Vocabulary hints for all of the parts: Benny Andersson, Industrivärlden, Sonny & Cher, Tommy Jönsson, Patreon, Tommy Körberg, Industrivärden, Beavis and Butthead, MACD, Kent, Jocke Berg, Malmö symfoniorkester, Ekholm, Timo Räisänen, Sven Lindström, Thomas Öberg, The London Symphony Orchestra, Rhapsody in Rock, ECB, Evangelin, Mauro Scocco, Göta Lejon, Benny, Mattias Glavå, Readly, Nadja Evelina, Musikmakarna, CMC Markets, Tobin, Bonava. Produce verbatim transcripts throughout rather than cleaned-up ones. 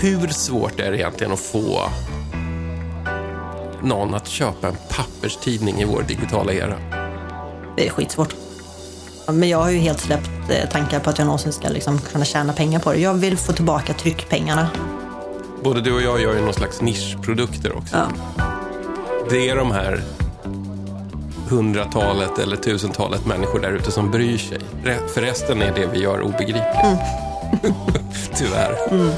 Hur svårt är det egentligen att få någon att köpa en papperstidning i vår digitala era? Det är skitsvårt. Men jag har ju helt släppt tankar på att jag någonsin ska liksom kunna tjäna pengar på det. Jag vill få tillbaka tryckpengarna. Både du och jag gör ju någon slags nischprodukter också. Ja. Det är de här hundratalet eller tusentalet människor där ute som bryr sig. För resten är det vi gör obegripligt. Mm. Tyvärr. Mm.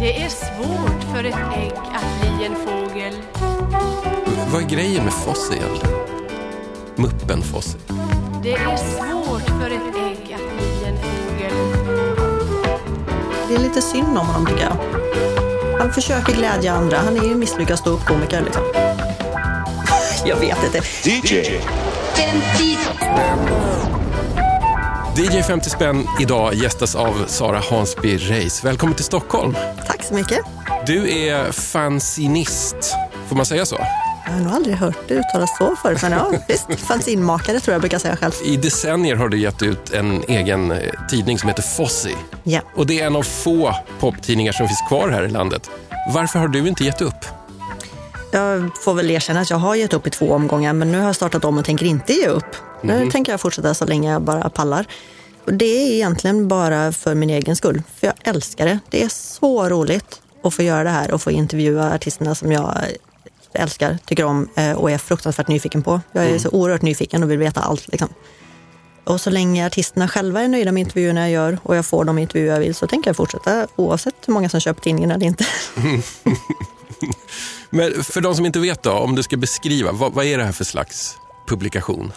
Det är svårt för ett ägg att bli en fågel. Vad är grejen med Fozzie egentligen? Muppen Fozzie. Det är svårt för ett ägg att bli en fågel. Det är lite synd om honom tycker jag. Han försöker glädja andra. Han är ju en misslyckad ståuppkomiker liksom. Jag vet inte. D J femtio D J femtio spänn idag gästas av Sara Hansby Reis. Välkommen till Stockholm. Tack så mycket. Du är fanzinist. Får man säga så? Jag har nog aldrig hört det uttalas så förut, men ja, visst, fanzinmakare tror jag brukar säga själv. I decennier har du gett ut en egen tidning som heter Fozzie. Ja. Och det är en av få poptidningar som finns kvar här i landet. Varför har du inte gett upp? Jag får väl erkänna att jag har gett upp i två omgångar, men nu har jag startat om och tänker inte ge upp. Mm. Nu tänker jag fortsätta så länge jag bara pallar. Och det är egentligen bara för min egen skull, för jag älskar det. Det är så roligt att få göra det här och få intervjua artisterna som jag älskar, tycker om och är fruktansvärt nyfiken på. Jag är mm. så oerhört nyfiken och vill veta allt liksom. Och så länge artisterna själva är nöjda med intervjuerna jag gör och jag får de intervjuer jag vill, så tänker jag fortsätta oavsett hur många som köper tidningen eller inte. Men för de som inte vet då, om du ska beskriva, vad, vad är det här för slags publikation?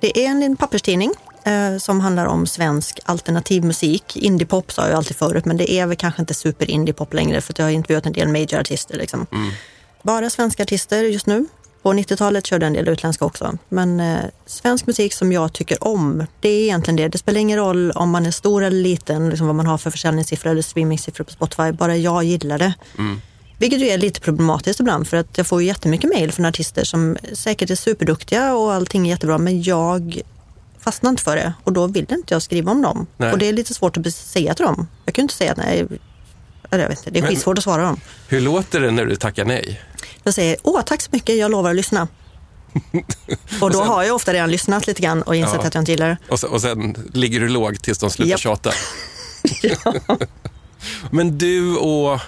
Det är en papperstidning eh, som handlar om svensk alternativ musik. Indiepop sa jag alltid förut, men det är väl kanske inte super indiepop längre, för att jag har intervjuat en del majorartister liksom. Mm. Bara svenska artister just nu. På nittiotalet körde en del utländska också. Men eh, svensk musik som jag tycker om, det är egentligen det. Det spelar ingen roll om man är stor eller liten, liksom vad man har för försäljningssiffror eller streamingsiffror på Spotify. Bara jag gillar det. Mm. Vilket ju är lite problematiskt ibland, för att jag får ju jättemycket mejl från artister som säkert är superduktiga och allting är jättebra, men jag fastnar inte för det. Och då vill inte jag skriva om dem. Nej. Och det är lite svårt att säga till dem. Jag kan ju inte säga att nej, jag vet inte. Det är men, skitsvårt att svara dem. Hur låter det när du tackar nej? Jag säger, åh tack så mycket, jag lovar att lyssna. Och då och sen, har jag ofta redan lyssnat lite grann och insett ja, att jag inte gillar det. Och sen, och sen ligger du låg tills de slutar yep. tjata. Ja. Men du och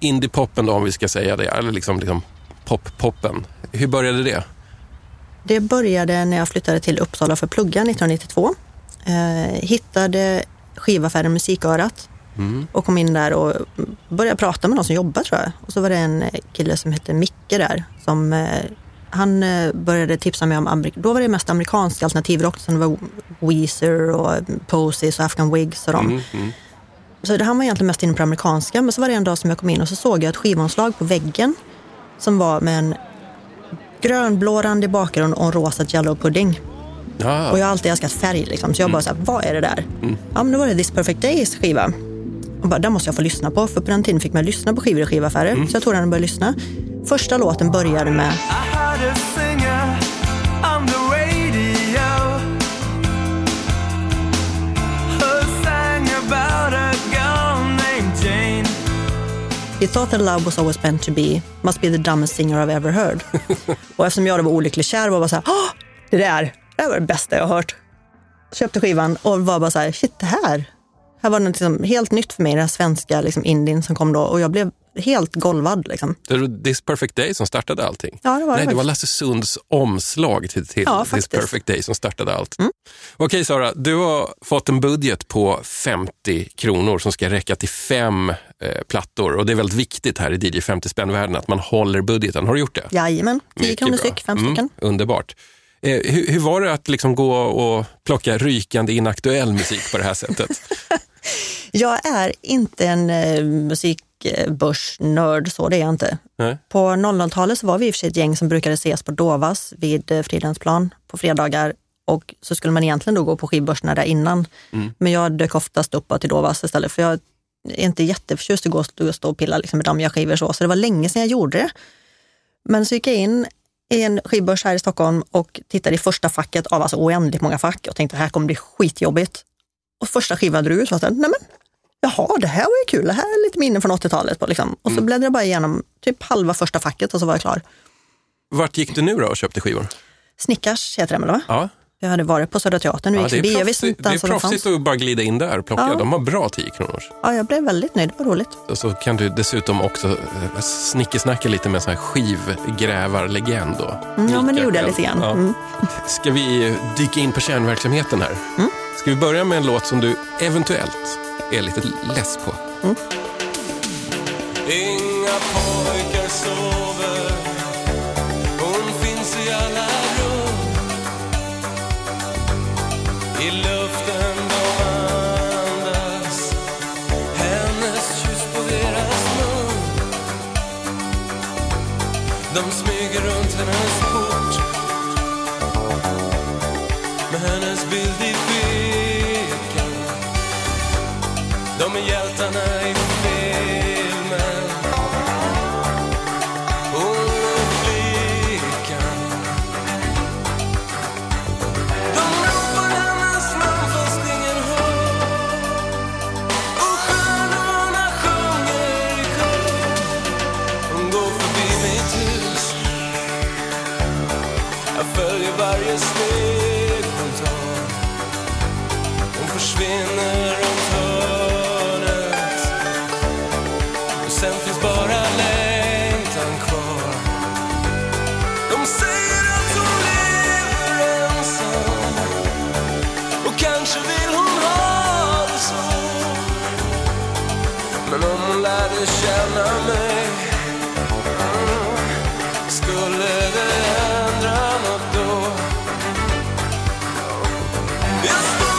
indie-poppen då, om vi ska säga det, eller liksom, liksom pop-poppen, hur började det? Det började när jag flyttade till Uppsala för plugga nittonhundranittiotvå. Eh, hittade skivaffären Musikörat. Mm. Och kom in där och började prata med någon som jobbar tror jag. Och så var det en kille som hette Micke där som, eh, han började tipsa mig om Amerik- då var det mest amerikanska alternativrock som var Weezer och Posies och Afghan Wigs och dem. Mm, mm. Så det här var egentligen mest inne på amerikanska. Men så var det en dag som jag kom in och så såg jag ett skivomslag på väggen som var med en grönblårandig bakgrund och en rosa jello pudding. Ah. Och jag har alltid älskat färg liksom. Så jag mm. bara såhär, vad är det där? Mm. Ja men då var det This Perfect Days skiva. Och bara, där måste jag få lyssna på. För på den tiden fick man lyssna på skivor i skivaffärer. Mm. Så jag tog den och började lyssna. Första låten började med "He thought that love was always meant to be, must be the dumbest singer I've ever heard." Och eftersom jag då var olycklig kär var jag bara såhär, åh, det där, det här var det bästa jag har hört. Köpte skivan och var bara såhär, shit det här. Här var det liksom helt nytt för mig, den svenska liksom, indien som kom då. Och jag blev helt golvad liksom. Det var This Perfect Day som startade allting. Ja, det var det. Nej, faktiskt. Det var Lasse Sunds omslag till, till ja, This faktiskt. Perfect Day som startade allt. Mm. Okej Sara, du har fått en budget på femtio kronor som ska räcka till fem eh, plattor. Och det är väldigt viktigt här i D J femtio spänn-världen att man håller budgeten. Har du gjort det? Jajamän, tio kronor styck, fem mm, stycken. Underbart. Eh, hur, hur var det att liksom gå och plocka rykande inaktuell musik på det här sättet? Jag är inte en eh, musikbörsnörd, så det är jag inte. Nej. På nolltalet så var vi i och för sig ett gäng som brukade ses på Dovas vid eh, Frilandsplan på fredagar. Och så skulle man egentligen då gå på skivbörserna där innan. Mm. Men jag dök oftast upp till Dovas istället, för jag är inte jätteförtjust att gå och stå och pilla liksom, med dammiga skivor så. Så det var länge sedan jag gjorde det. Men så gick jag in i en skivbörs här i Stockholm och tittade i första facket av alltså oändligt många fack och tänkte här kommer det bli skitjobbigt. Och första skivan drog ut så att nej men jaha, det här var ju kul. Det här är lite minnen från åttiotalet på liksom. Och så mm. bläddrade jag bara igenom typ halva första facket och så var jag klar. Vart gick du nu då och köpte skivor? Snickars heter det, va? Ja. Jag hade varit på Södra Teatern nu. Ja, det är, proffs, visst, det är proffsigt att bara glida in där och plocka. Ja. De har bra tio kronor. Ja, jag blev väldigt nöjd. Det var roligt. Och så kan du dessutom också snickesnacka lite med en sån här skivgrävarlegend. Mm, ja, men det gjorde jag lite grann. Ja. Mm. Ska vi dyka in på kärnverksamheten här? Mm. Ska vi börja med en låt som du eventuellt är lite less på? Mm. Inga pojkar sover. Hon finns i alla rum. I luften de andas. Hennes kyss på deras mun. De smyger runt hennes port. Med hennes bild i fickan. De är hjältarna i filmen. Hon är flickan. De ropar hennes namn fast ingen hör. Och stjärnorna sjunger i kör. Hon går förbi mitt hus. Jag följer varje steg. Försvinner runt hörnet. Och sen finns bara längtan kvar. De säger att hon lever ensam. Och kanske vill hon ha det så. Men om hon lärde känna mig, skulle det ändra något då. Jag står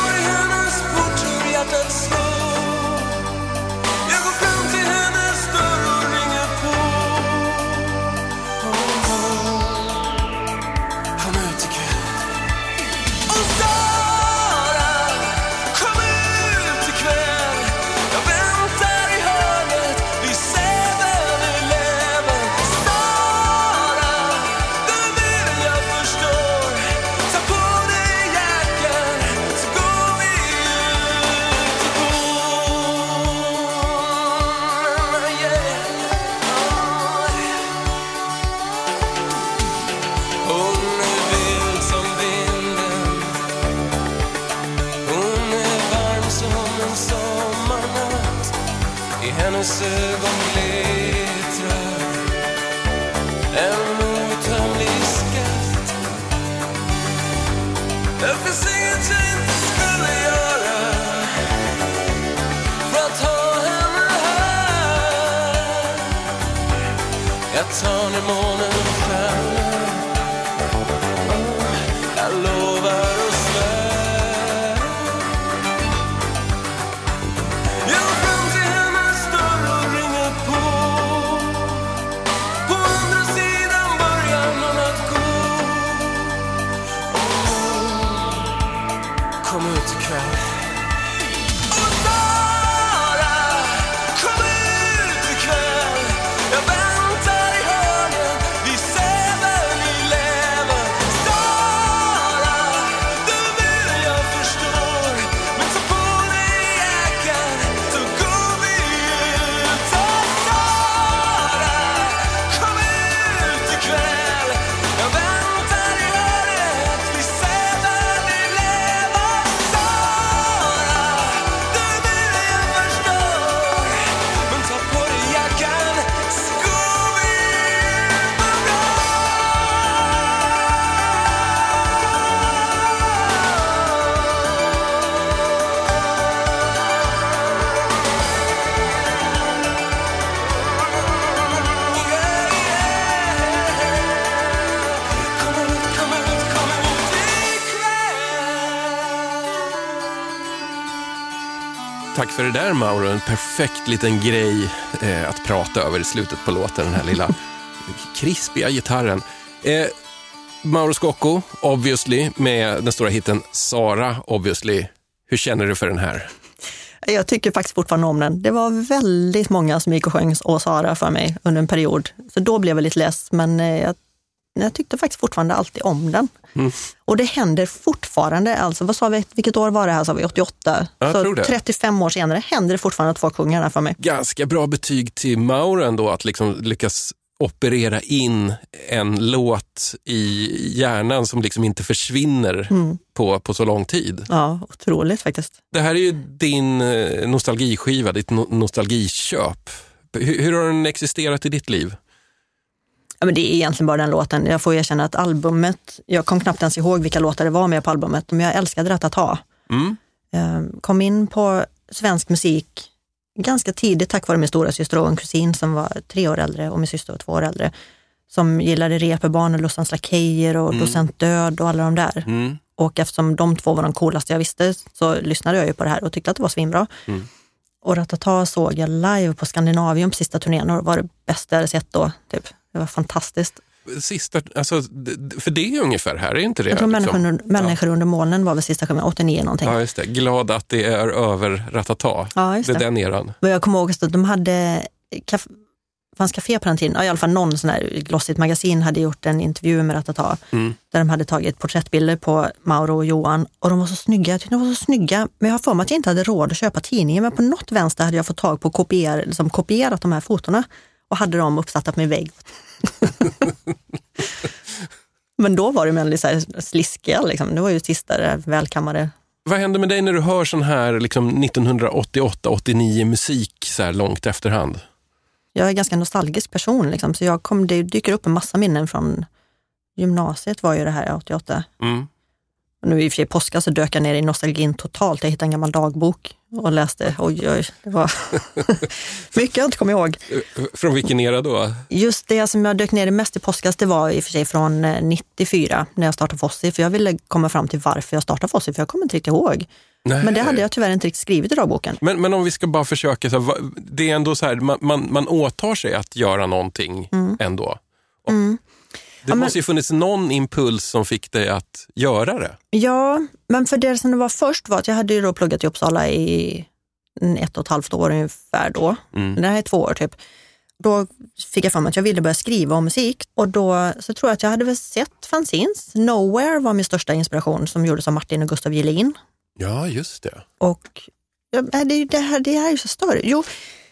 för det där, Mauro, en perfekt liten grej eh, att prata över i slutet på låten, den här lilla krispiga gitarren. Eh, Mauro Scocco, obviously, med den stora hitten Sara, obviously. Hur känner du för den här? Jag tycker faktiskt fortfarande om den. Det var väldigt många som gick och sjöngs och Sara för mig under en period. Så då blev jag lite less, men eh, jag jag tyckte faktiskt fortfarande alltid om den. Mm. Och det händer fortfarande, alltså vad sa vi, vilket år var det här, sa vi åttioåtta. Så trettiofem år senare händer det fortfarande att få kungarna för mig. Ganska bra betyg till Mauro ändå, att liksom lyckas operera in en låt i hjärnan som liksom inte försvinner mm. på, på så lång tid. Ja, otroligt faktiskt. Det här är ju din nostalgiskiva, ditt no- nostalgiköp. Hur, hur har den existerat i ditt liv? Ja, men det är egentligen bara den låten. Jag får erkänna att albumet, jag kom knappt ens ihåg vilka låtar det var med på albumet, men jag älskade Rattata. Mm. Kom in på svensk musik ganska tidigt tack vare min stora syster och en kusin som var tre år äldre och min syster var två år äldre, som gillade Reeperbahn och Lustans Lakejer och mm. Docent Död och alla de där. Mm. Och eftersom de två var de coolaste jag visste så lyssnade jag ju på det här och tyckte att det var svinbra. Mm. Och Rattata såg jag live på Scandinavium på sista turnén och det var det bästa jag hade sett då, typ. Det var fantastiskt. Sista, alltså, för det är ju ungefär här, är inte det? Jag tror liksom. människor, människor ja. under molnen var väl sista skivan, åttionio någonting. Ja, just det. Glad att det är över Rattata. Ja, just det. Det är den eran. Men jag kommer ihåg att de hade, kaf- fanns café på den tiden, ja, i alla fall någon sån här glossigt magasin hade gjort en intervju med Rattata mm. där de hade tagit porträttbilder på Mauro och Johan och de var så snygga, jag tyckte de var så snygga, men jag har för mig att jag inte hade råd att köpa tidningen, men på något vänster hade jag fått tag på kopier, liksom kopierat de här fotorna och hade dem uppsatta på min vägg. Men då var det väldigt så här sliskiga liksom. Det var ju sista välkammade. Vad händer med dig när du hör sån här liksom nittonhundraåttioåtta åttionio musik så här långt efterhand? Jag är en ganska nostalgisk person liksom, så jag kom, det dyker upp en massa minnen från gymnasiet, var ju det här åttioåtta. Mm. Och nu i och för sig påska så dök jag ner i nostalgin totalt. Jag hittade en gammal dagbok och läste. Oj, oj, det var mycket jag inte kommer ihåg. Från vilken era då? Just det som jag dök ner i mest i påskas, det var i och för sig från nittiofyra när jag startade Fozzie. För jag ville komma fram till varför jag startade Fozzie, för jag kommer inte riktigt ihåg. Nej. Men det hade jag tyvärr inte riktigt skrivit i dagboken. Men, men om vi ska bara försöka, så här, det är ändå så här, man, man, man åtar sig att göra någonting mm. ändå. Och, mm. Det ja, men, måste ju funnits någon impuls som fick dig att göra det. Ja, men för det som det var först var att jag hade ju då pluggat i Uppsala i ett och ett halvt år ungefär då. Mm. Det här är två år typ. Då fick jag fram att jag ville börja skriva om musik. Och då så tror jag att jag hade väl sett fanzines. Nowhere var min största inspiration, som gjordes av Martin och Gustav Gillin. Ja, just det. Och ja, det, det, här, det här är ju så större. Jo,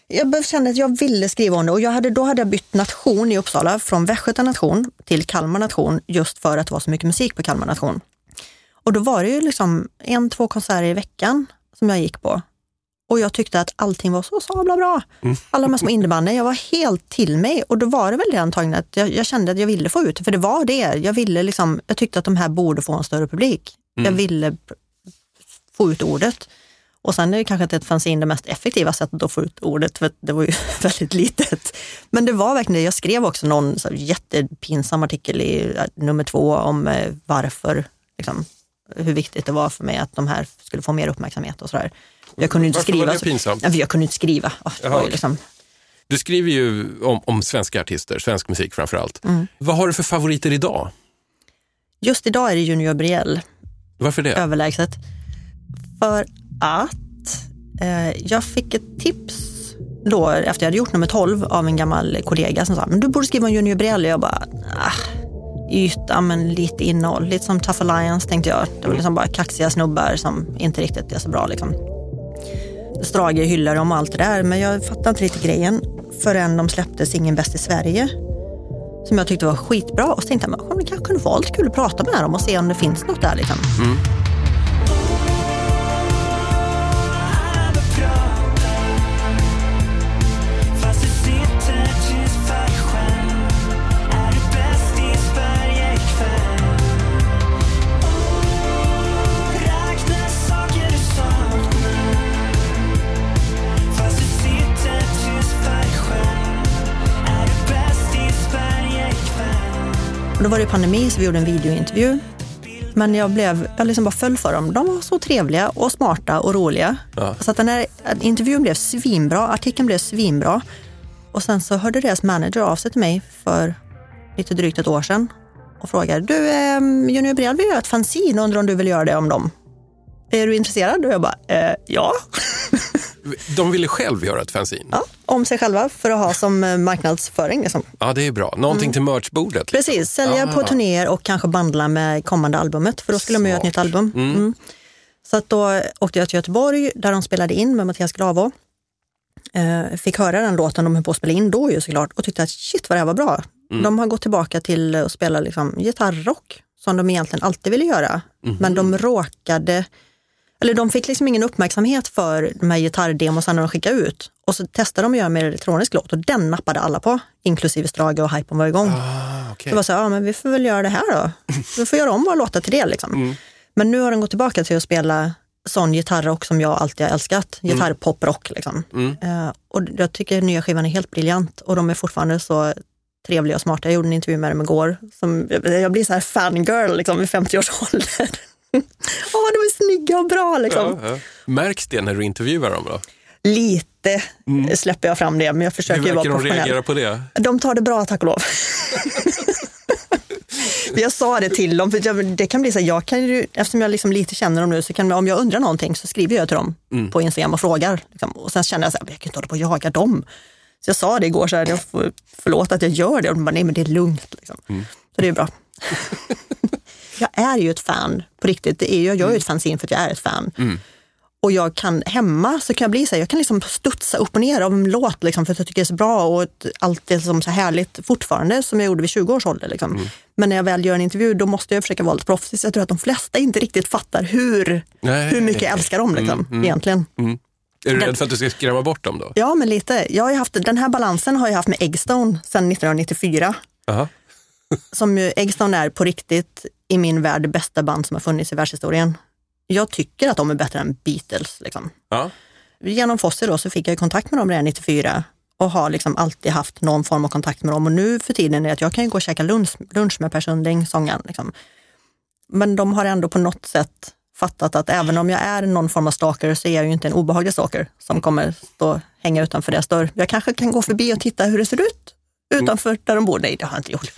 jag kände att jag ville skriva om det och jag hade, då hade jag bytt nation i Uppsala från Västgöta nation till Kalmar nation just för att det var så mycket musik på Kalmar nation. Och då var det ju liksom en, två konserter i veckan som jag gick på. Och jag tyckte att allting var så sabla bra. Alla de här små innebanden, jag var helt till mig. Och då var det väl det antagligen att jag, jag kände att jag ville få ut. För det var det, jag ville liksom, jag tyckte att de här borde få en större publik. Mm. Jag ville få ut ordet. Och sen är det kanske inte ett fanzine det mest effektiva sättet att få ut ordet, för det var ju väldigt litet. Men det var verkligen det. Jag skrev också någon så jättepinsam artikel i nummer två om varför, liksom, hur viktigt det var för mig att de här skulle få mer uppmärksamhet och sådär. Jag kunde inte varför skriva. Varför var det pinsamt? Så, jag kunde inte skriva. Oh, det var ju liksom. Du skriver ju om, om svenska artister, svensk musik framförallt. Mm. Vad har du för favoriter idag? Just idag är det Junior Brielle. Varför det? Överlägset. För att eh, jag fick ett tips då efter jag hade gjort nummer tolv av en gammal kollega som sa, men du borde skriva om Junior Brielle. Jag bara, ah, yta men lite innehåll, lite som Tough Alliance tänkte jag. Det var liksom bara kaxiga snubbar som inte riktigt är så bra liksom. Strage hyllar om allt det där, men jag fattade inte riktigt grejen förrän de släppte singeln Bäst i Sverige, som jag tyckte var skitbra, och så tänkte jag, men det kanske kunde vara lite kul att prata med dem och se om det finns något där liksom. Mm. Då var det pandemi så vi gjorde en videointervju. Men jag blev, jag liksom bara föll för dem. De var så trevliga och smarta och roliga. Ja. Så att den här intervjun blev svinbra. Artikeln blev svinbra. Och sen så hörde deras manager av sig till mig för lite drygt ett år sedan. Och frågade, du eh, Junior Brielle vill göra ett fanzine, undrar om du vill göra det om dem. Är du intresserad? Och jag bara, eh, ja. De ville själv göra ett fanzine. Ja, om sig själva för att ha som marknadsföring. Liksom. Ja, det är bra. Någonting mm. till merchbordet. Liksom. Precis, sälja ah. på turnéer och kanske bandla med kommande albumet. För då skulle Smart. de göra ett nytt album. Mm. Mm. Så att då åkte jag till Göteborg där de spelade in med Mattias Glavå. Eh, fick höra den låten de höll på att spela in då ju såklart. Och tyckte att shit vad det här var bra. Mm. De har gått tillbaka till att spela liksom, gitarrrock. Som de egentligen alltid ville göra. Mm. Men de råkade... Eller de fick liksom ingen uppmärksamhet för de här gitarrdemosarna de skickade ut. Och så testade de att göra med elektronisk låt. Och den nappade alla på. Inklusive Strage och hypen var igång. Ah, okay. Så det var så här, ja men vi får väl göra det här då. Vi får göra om våra låtar till det liksom. Mm. Men nu har de gått tillbaka till att spela sån gitarrock som jag alltid har älskat. Mm. Gitarrpoprock liksom. Mm. Uh, och jag tycker nya skivan är helt briljant. Och de är fortfarande så... trevliga och smarta. Jag gjorde en intervju med dem igår. Som, jag blir så här fangirl liksom, vid femtio-årsåldern. Åh, oh, de är snygga och bra liksom. Ja, ja. Märks det när du intervjuar dem då? Lite mm. släpper jag fram det, men jag försöker ju vara professionell. Hur verkar de reagera på det? De tar det bra, tack och lov. Jag sa det till dem, för jag, det kan bli så här, jag kan ju, eftersom jag liksom lite känner dem nu, så kan, om jag undrar någonting så skriver jag till dem mm. på Instagram och frågar. Liksom. Och sen känner jag så här, jag kan inte hålla på och jaga dem. Så jag sa det igår så här, jag får, förlåt att jag gör det. Och de bara, nej men det är lugnt. Liksom. Mm. Så det är bra. Jag är ju ett fan, på riktigt. Det är, jag gör ju ett fanzine för att jag är ett fan. Mm. Och jag kan, hemma så kan jag bli så här, jag kan liksom studsa upp och ner av en låt liksom, för att jag tycker det är så bra och allt är liksom så härligt fortfarande som jag gjorde vid tjugo-årsåldern. Liksom. Mm. Men när jag väl gör en intervju, då måste jag försöka vara lite proffsig. Jag tror att de flesta inte riktigt fattar hur, nej, hur mycket jag älskar dem liksom, mm, mm, egentligen. Mm. Är du rädd för att du ska skrämma bort dem då? Ja, men lite. Jag har ju haft, den här balansen har jag haft med Eggstone sedan nittonhundranittiofyra. Aha. Som ju, Eggstone är på riktigt i min värld det bästa band som har funnits i världshistorien. Jag tycker att de är bättre än Beatles. Liksom. Ja. Genom Fozzie då så fick jag ju kontakt med dem redan nittiofyra och har liksom alltid haft någon form av kontakt med dem. Och nu för tiden är det att jag kan ju gå och käka lunch, lunch med Per Sunding, sångaren. Liksom. Men de har ändå på något sätt... fattat att även om jag är någon form av stalker så är jag ju inte en obehaglig stalker som kommer stå hänga utanför deras dörr. Jag kanske kan gå förbi och titta hur det ser ut utanför där de bor. Nej, det har jag inte gjort.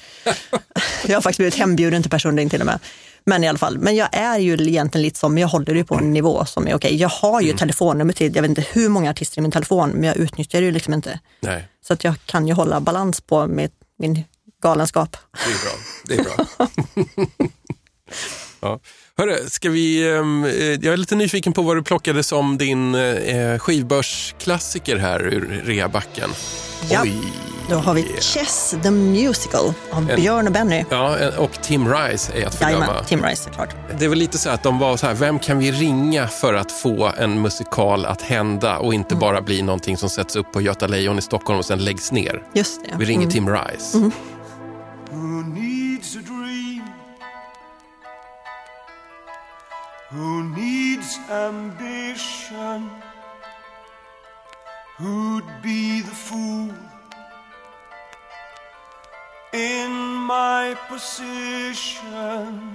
Jag har faktiskt blivit hembjuden till personligen till och med. Men i alla fall, men jag är ju egentligen lite som, jag håller ju på en nivå som är okej. Jag har ju mm. telefonnummer till, jag vet inte hur många artister i min telefon, men jag utnyttjar det ju liksom inte. Nej. Så att jag kan ju hålla balans på mitt, min galenskap. Det är bra, det är bra. Ja. Hörru, ska vi, jag är lite nyfiken på vad du plockade som din skivbörsklassiker här ur reabacken. Ja, Oj. då har vi Chess the Musical av en, Björn och Benny. Ja, en, och Tim Rice är att förglömma. Ja, Tim Rice, såklart. Det var lite så att de var så här, vem kan vi ringa för att få en musikal att hända och inte mm. bara bli någonting som sätts upp på Göta Lejon i Stockholm och sen läggs ner. Just det. Vi ringer mm. Tim Rice. Mm. Who needs a dream? Who needs ambition? Who'd be the fool in my position?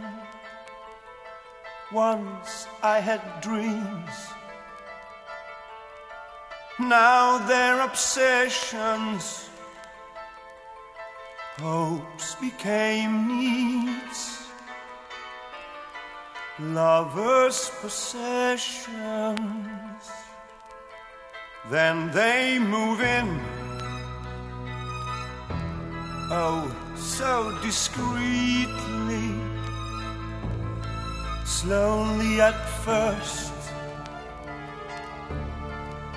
Once I had dreams, now they're obsessions. Hopes became needs, lovers' possessions. Then they move in, oh, so discreetly, slowly at first,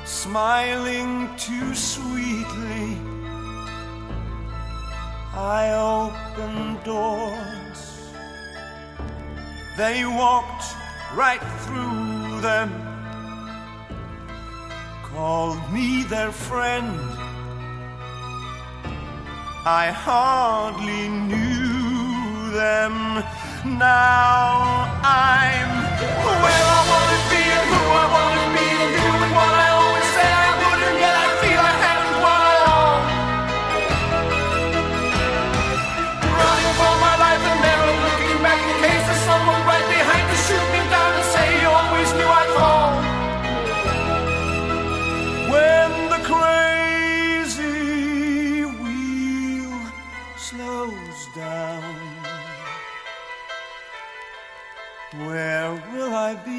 smiling too sweetly. I open doors, they walked right through them, called me their friend. I hardly knew them. Now I'm where I want to be and who I want to be and doing what I always said I wouldn't, yet I feel I haven't won at all. Running for my life and never looking back in case there's someone right behind to shoot me down and say you always knew I'd fall. When the crazy wheel slows down, where will I be?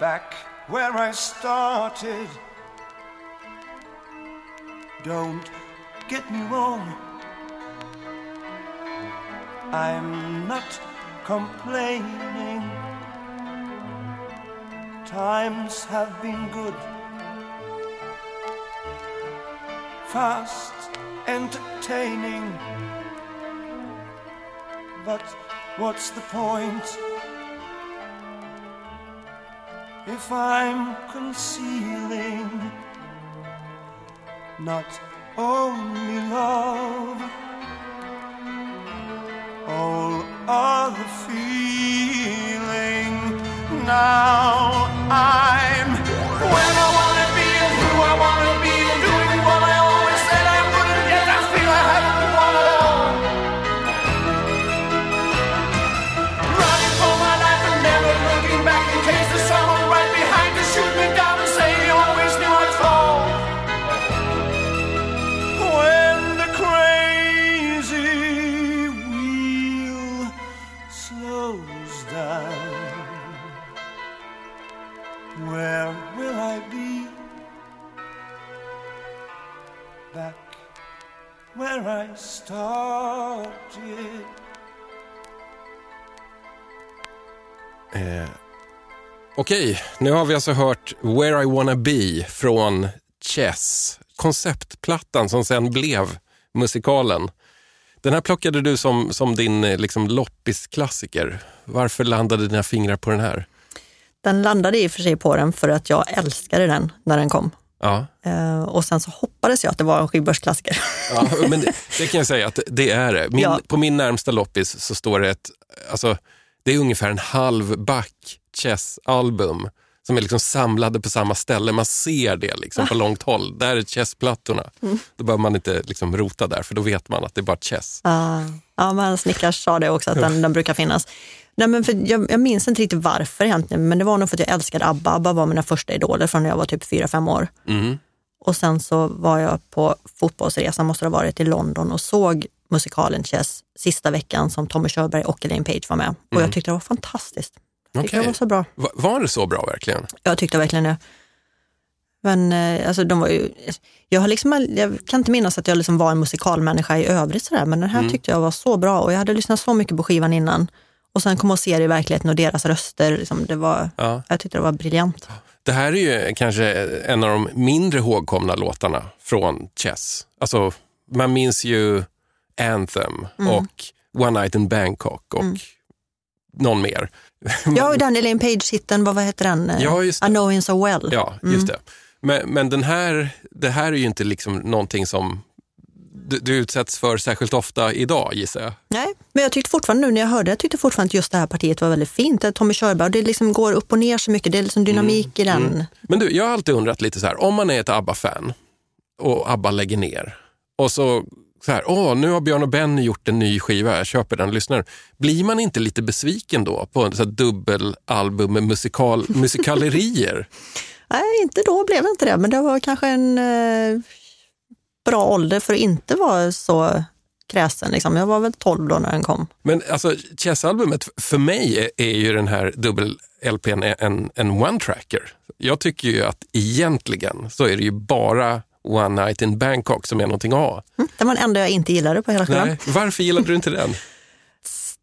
back where I started. Don't get me wrong, I'm not complaining. Times have been good, fast, entertaining. But what's the point if I'm concealing not only love, all other feeling? Now I'm where I wanna be and who I wanna be and doing what I always said I wouldn't, yet I feel I haven't won at all. Running for my life and never looking back in case there's someone right behind to shoot me down and say you always knew I'd fall. When the crazy wheel slows down, where will I be? Back where I started. Eh, Okej, okay. Nu har vi alltså hört Where I Wanna Be från Chess, konceptplattan som sen blev musikalen. Den här plockade du som, som din liksom, loppisklassiker. Varför landade dina fingrar på den här? Den landade i och för sig på den för att jag älskade den när den kom. Ja. Uh, och sen så hoppades jag att det var en skivbörsklassiker. Ja, men det, det kan jag säga att det är det. Min, ja. På min närmsta loppis så står det ett, alltså, det är ungefär en halv back Chess-album som är liksom samlade på samma ställe. Man ser det liksom på långt håll. Där är Chess-plattorna. Mm. Då behöver man inte liksom rota där, för då vet man att det är bara Chess. Uh, ja, men Snickars sa det också att den, den brukar finnas. Nej, men för jag, jag minns inte riktigt varför egentligen, men det var nog för att jag älskade ABBA. ABBA var mina första idoler från när jag var typ fyra fem år. Mm. Och sen så var jag på fotbollsresa, måste ha varit i London, och såg musikalen Chess sista veckan som Tommy Körberg och Elaine Page var med. Mm. Och jag tyckte det var fantastiskt. Jag tyckte okay. Det var så bra. Va, var det så bra verkligen? Jag tyckte verkligen det. Men alltså, de var ju, jag, har liksom, jag kan inte minnas att jag liksom var en musikalmänniska i övrigt sådär, men den här mm. tyckte jag var så bra, och jag hade lyssnat så mycket på skivan innan. Och sen kom och se det i verkligheten och deras röster. Liksom, det var, ja. Jag tyckte det var briljant. Det här är ju kanske en av de mindre ihågkomna låtarna från Chess. Alltså, man minns ju Anthem mm. och One Night in Bangkok och mm. någon mer. Ja, och den Elaine Page-hitten, vad heter den? Ja, just det. I Know Him So Well. Ja, just mm. det. Men, men den här, det här är ju inte liksom någonting som... Du, du utsätts för särskilt ofta idag, gissar jag. Nej, men jag tyckte fortfarande nu när jag hörde det, jag tyckte fortfarande att just det här partiet var väldigt fint. Tommy Körberg, och det liksom går upp och ner så mycket. Det är liksom dynamik mm, i den. Mm. Men du, jag har alltid undrat lite så här. Om man är ett ABBA-fan och ABBA lägger ner och så, så här, åh, nu har Björn och Benny gjort en ny skiva, jag köper den, lyssnar. Blir man inte lite besviken då på en så här dubbelalbum med musikal, musikalerier? Nej, inte då blev det inte det, men det var kanske en... Eh... bra ålder för att inte vara så kräsen. Liksom. Jag var väl tolv då när den kom. Men alltså, Chess-albumet för mig är, är ju den här dubbel-L P:n en, en one-tracker. Jag tycker ju att egentligen så är det ju bara One Night in Bangkok som är någonting att ha. Mm, det var den enda jag inte gillade på hela skivan. Varför gillade du inte den?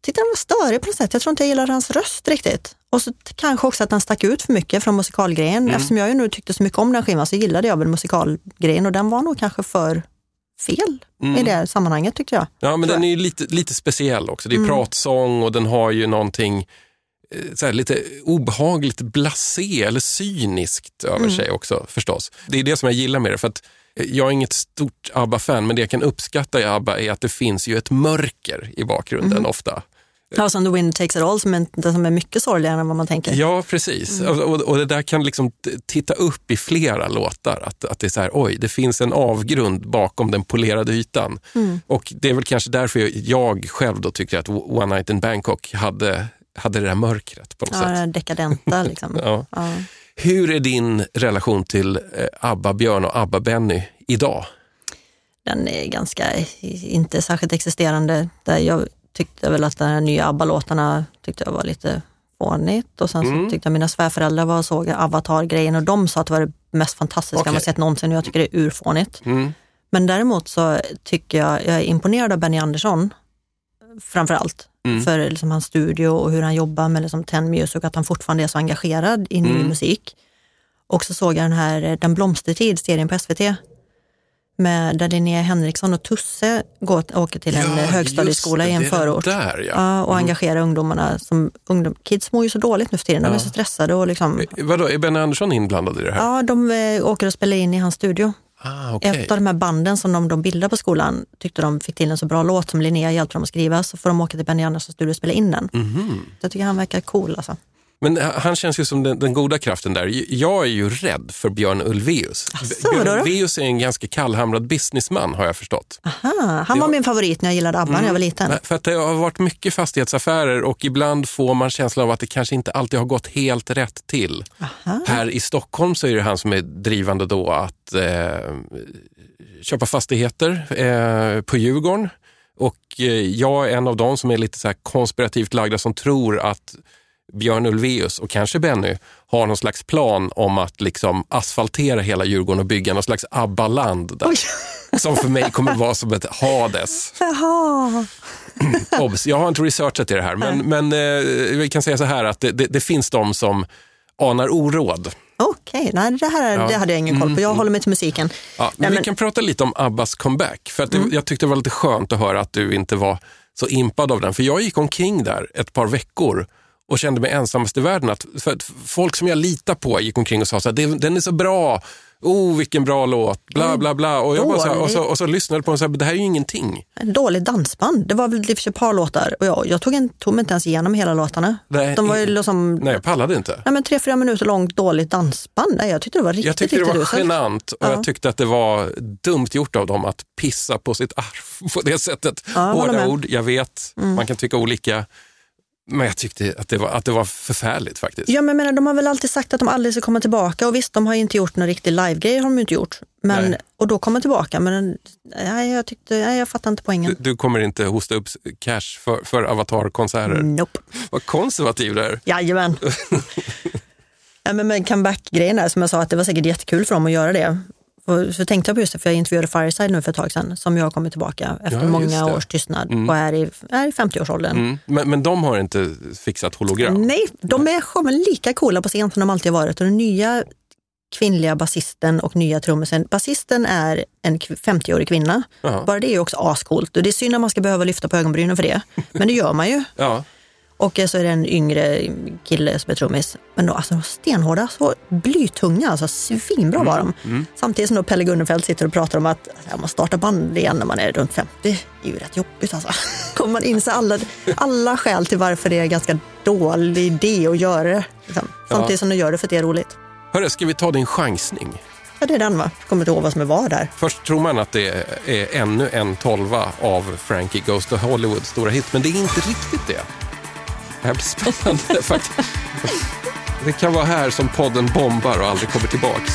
Titta, den var störig på något sätt. Jag tror inte jag gillade hans röst riktigt. Och så kanske också att den stack ut för mycket från musikalgrejen. Mm. Eftersom jag ju nu tyckte så mycket om den skivan så gillade jag väl musikalgrejen. Och den var nog kanske för fel mm. i det sammanhanget, tyckte jag. Ja, men den är ju lite, lite speciell också. Det är mm. pratsång och den har ju någonting så här, lite obehagligt blasé eller cyniskt över mm. sig också, förstås. Det är det som jag gillar med det, för att jag är inget stort ABBA-fan, men det jag kan uppskatta i ABBA är att det finns ju ett mörker i bakgrunden mm. ofta. Ja, som The Wind Takes It All, som är, som är mycket sorgligare än vad man tänker. Ja, precis. Mm. Och, och det där kan liksom titta upp i flera låtar. Att, att det är så här, oj, det finns en avgrund bakom den polerade ytan. Mm. Och det är väl kanske därför jag, jag själv då tycker att One Night in Bangkok hade, hade det där mörkret på något ja, sätt. Ja, det dekadenta liksom. ja. Ja. Hur är din relation till ABBA Björn och ABBA Benny idag? Den är ganska inte särskilt existerande. Där jag tyckte väl att de här nya ABBA-låtarna tyckte jag var lite fånigt. Och sen så mm. tyckte jag mina svärföräldrar var såg Avatar-grejen och de sa att det var det mest fantastiska okay. man sett någonsin och jag tycker det är urfånigt. Mm. Men däremot så tycker jag, jag är imponerad av Benny Andersson framförallt mm. för liksom hans studio och hur han jobbar med liksom Ten Music och att han fortfarande är så engagerad i ny mm. musik. Och så såg jag den här Den blomstertid-serien på S V T med där Linnea Henriksson och Tusse går och åker till en ja, högstadieskola det, i en förort där, ja. Ja, och mm. engagerar ungdomarna som ungdom, kids mår ju så dåligt nu för tiden, ja. De är så stressade och liksom. Vadå, är Benny Andersson inblandad i det här? Ja, de eh, åker och spelar in i hans studio. Ah, okay. Efter de här banden som de, de bildade på skolan tyckte de fick till en så bra låt som Linnea hjälpte dem att skriva, så får de åka till Benny Anderssons studio och spela in den. Mm-hmm. Så jag tycker han verkar cool alltså. Men han känns ju som den, den goda kraften där. Jag är ju rädd för Björn Ulvaeus. Asså, Björn Ulvaeus är en ganska kallhamrad businessman har jag förstått. Aha, han var, var min favorit när jag gillade ABBA mm, när jag var liten. För att det har varit mycket fastighetsaffärer och ibland får man känslan av att det kanske inte alltid har gått helt rätt till. Aha. Här i Stockholm så är det han som är drivande då att eh, köpa fastigheter eh, på Djurgården. Och eh, jag är en av dem som är lite så här konspirativt lagda som tror att Björn Ulvaeus och kanske Benny har någon slags plan om att liksom asfaltera hela Djurgården och bygga någon slags ABBA-land där, som för mig kommer vara som ett Hades. Jaha. Obs, jag har inte researchat i det här, men, men eh, vi kan säga så här att det, det, det finns de som anar oråd. Okej, okay. Nej, det här ja. det hade jag ingen koll på. Jag håller mig till musiken. Ja, men, Nej, men vi kan prata lite om ABBAs comeback, för att det, mm. jag tyckte det var lite skönt att höra att du inte var så impad av den, för jag gick omkring där ett par veckor och kände mig ensamast i världen. Att, för att folk som jag litar på gick omkring och sa så här, den är så bra. Oh, vilken bra låt. Bla, bla, bla. Och, jag bara så här, och, så, och så lyssnade på den så här, det här är ju ingenting. En dålig dansband. Det var väl ett par låtar. Och jag, jag tog, en, tog inte ens igenom hela låtarna. Nej, de var ju liksom, nej jag pallade inte. Nej, men tre, fyra minuter långt dåligt dansband. Nej, jag tyckte det var riktigt Jag tyckte det var ruset. genant. Och ja. jag tyckte att det var dumt gjort av dem att pissa på sitt arv på det sättet. Ja, hårda ord, jag vet. Mm. Man kan tycka olika. Men jag tyckte att det var, att det var förfärligt faktiskt. Ja, men menar, de har väl alltid sagt att de aldrig ska komma tillbaka. Och visst, de har ju inte gjort någon riktig live-grej, har de inte gjort. Men, nej. Och då kommer tillbaka. Men nej, jag, tyckte, nej, jag fattar inte poängen. Du, du kommer inte hosta upp cash för, för Avatar-konserter? Nope. Vad konservativ det är. Jajamän. Ja, men, men comeback-grejen där, som jag sa, att det var säkert jättekul för dem att göra det. Och så tänkte jag på just det, för jag intervjuade Fireside nu för ett tag sedan, som jag har kommit tillbaka efter ja, många års tystnad mm. och är i, är i femtio-årsåldern. Mm. Men, men de har inte fixat hologram? Nej, de är lika coola på scen som de alltid har varit. Och den nya kvinnliga basisten och nya trummisen. Basisten är en femtio-årig kvinna. Aha. Bara det är ju också ascoolt. Och det är synd att man ska behöva lyfta på ögonbrynen för det. Men det gör man ju. Ja. Och så är det en yngre kille som är trummis. Men då, alltså stenhårda, så blytunga, alltså svinbra var de. Mm. Mm. Samtidigt som då Pelle Gunnefeld sitter och pratar om att alltså, man startar band igen när man är runt femtio. Det är ju rätt jobbigt alltså. Kommer man inse alla, alla skäl till varför det är en ganska dålig idé att göra det. Liksom. Samtidigt ja. som du gör det för att det är roligt. Hörru, ska vi ta din chansning? Ja, det är den va? Kommer du ihåg vad som är var där? Först tror man att det är ännu en tolva av Frankie Goes to Hollywood stora hit. Men det är inte riktigt det. Det här blir spännande faktiskt. Det kan vara här som podden bombar och aldrig kommer tillbaks.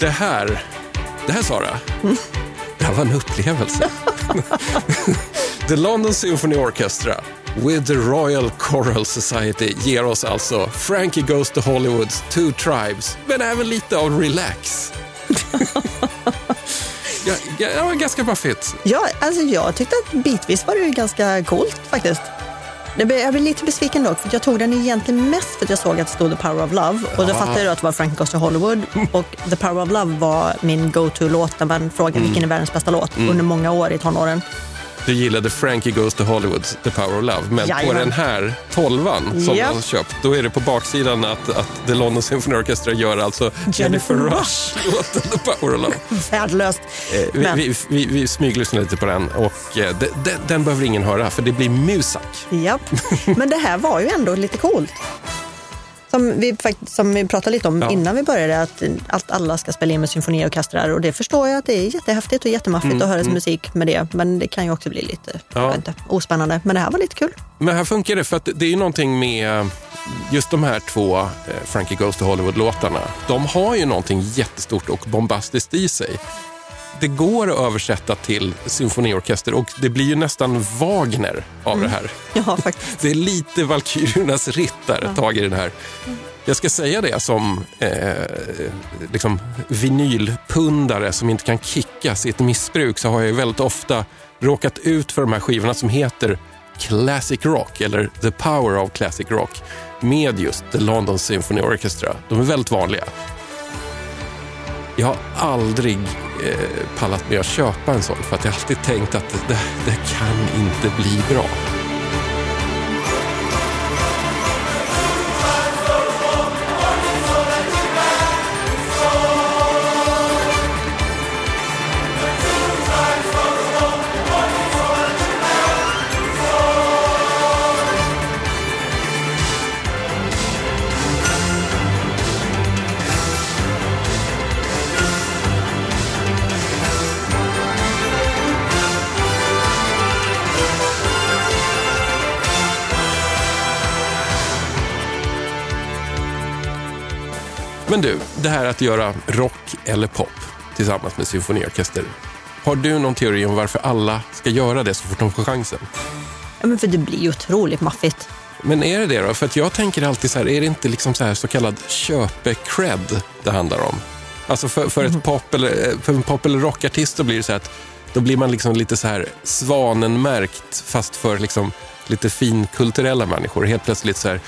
Det här, det här Sara, mm. det här var en upplevelse. The London Symphony Orchestra with the Royal Choral Society ger oss alltså Frankie Goes to Hollywood's Two Tribes, men även lite av Relax. Ja, ja, det var ganska buffigt. Ja, alltså jag tyckte att bitvis var det ju ganska coolt faktiskt. Jag blev lite besviken dock, för jag tog den egentligen mest för att jag såg att det stod The Power of Love. Och då fattade jag att det var Frankie Goes to Hollywood. Och The Power of Love var min go-to-låt när man frågade mm. vilken är världens bästa låt mm. under många år i tonåren. Du gillade Frankie Goes to Hollywood, The Power of Love. Men jajamän. På den här tolvan som yep. man har köpt, då är det på baksidan att, att The London Symphony Orchestra gör alltså Jennifer Rush-låten The Power of Love. Värdelöst. Eh, vi, vi, vi, vi smyglyssnar lite på den. Och eh, de, de, den behöver ingen höra, för det blir musak. Ja, yep. Men det här var ju ändå lite coolt. Som vi, som vi pratade lite om ja. innan vi började, att, att alla ska spela in med symfoniorkestrar. Och det förstår jag att det är jättehäftigt och jättemaffigt mm, att höra mm. musik med det. Men det kan ju också bli lite ja. inte, ospännande. Men det här var lite kul. Men här funkar det, för att det är ju någonting med just de här två Frankie Goes to Hollywood-låtarna. De har ju någonting jättestort och bombastiskt i sig. Det går att översätta till symfoniorkester och det blir ju nästan Wagner av mm. det här. Ja, faktiskt. Det är lite Valkyriernas ritter ja. tag i den här. Jag ska säga det som eh, liksom vinylpundare som inte kan kicka sitt missbruk, så har jag ju väldigt ofta råkat ut för de här skivorna som heter Classic Rock eller The Power of Classic Rock med just The London Symphony Orchestra. De är väldigt vanliga. Jag har aldrig eh, pallat med att köpa en sån, för att jag alltid tänkt att det, det kan inte bli bra. Men du, det här att göra rock eller pop tillsammans med symfoniorkester. Har du någon teori om varför alla ska göra det så fort de får chansen? Ja, men för det blir ju otroligt maffigt. Men är det det då? För att jag tänker alltid så här, är det inte liksom så här så kallad köpe-cred det handlar om? Alltså för, för, ett mm. pop eller, för en pop- eller rockartist då blir det så här att då blir man liksom lite så här svanenmärkt, fast för liksom lite finkulturella människor. Helt plötsligt så här...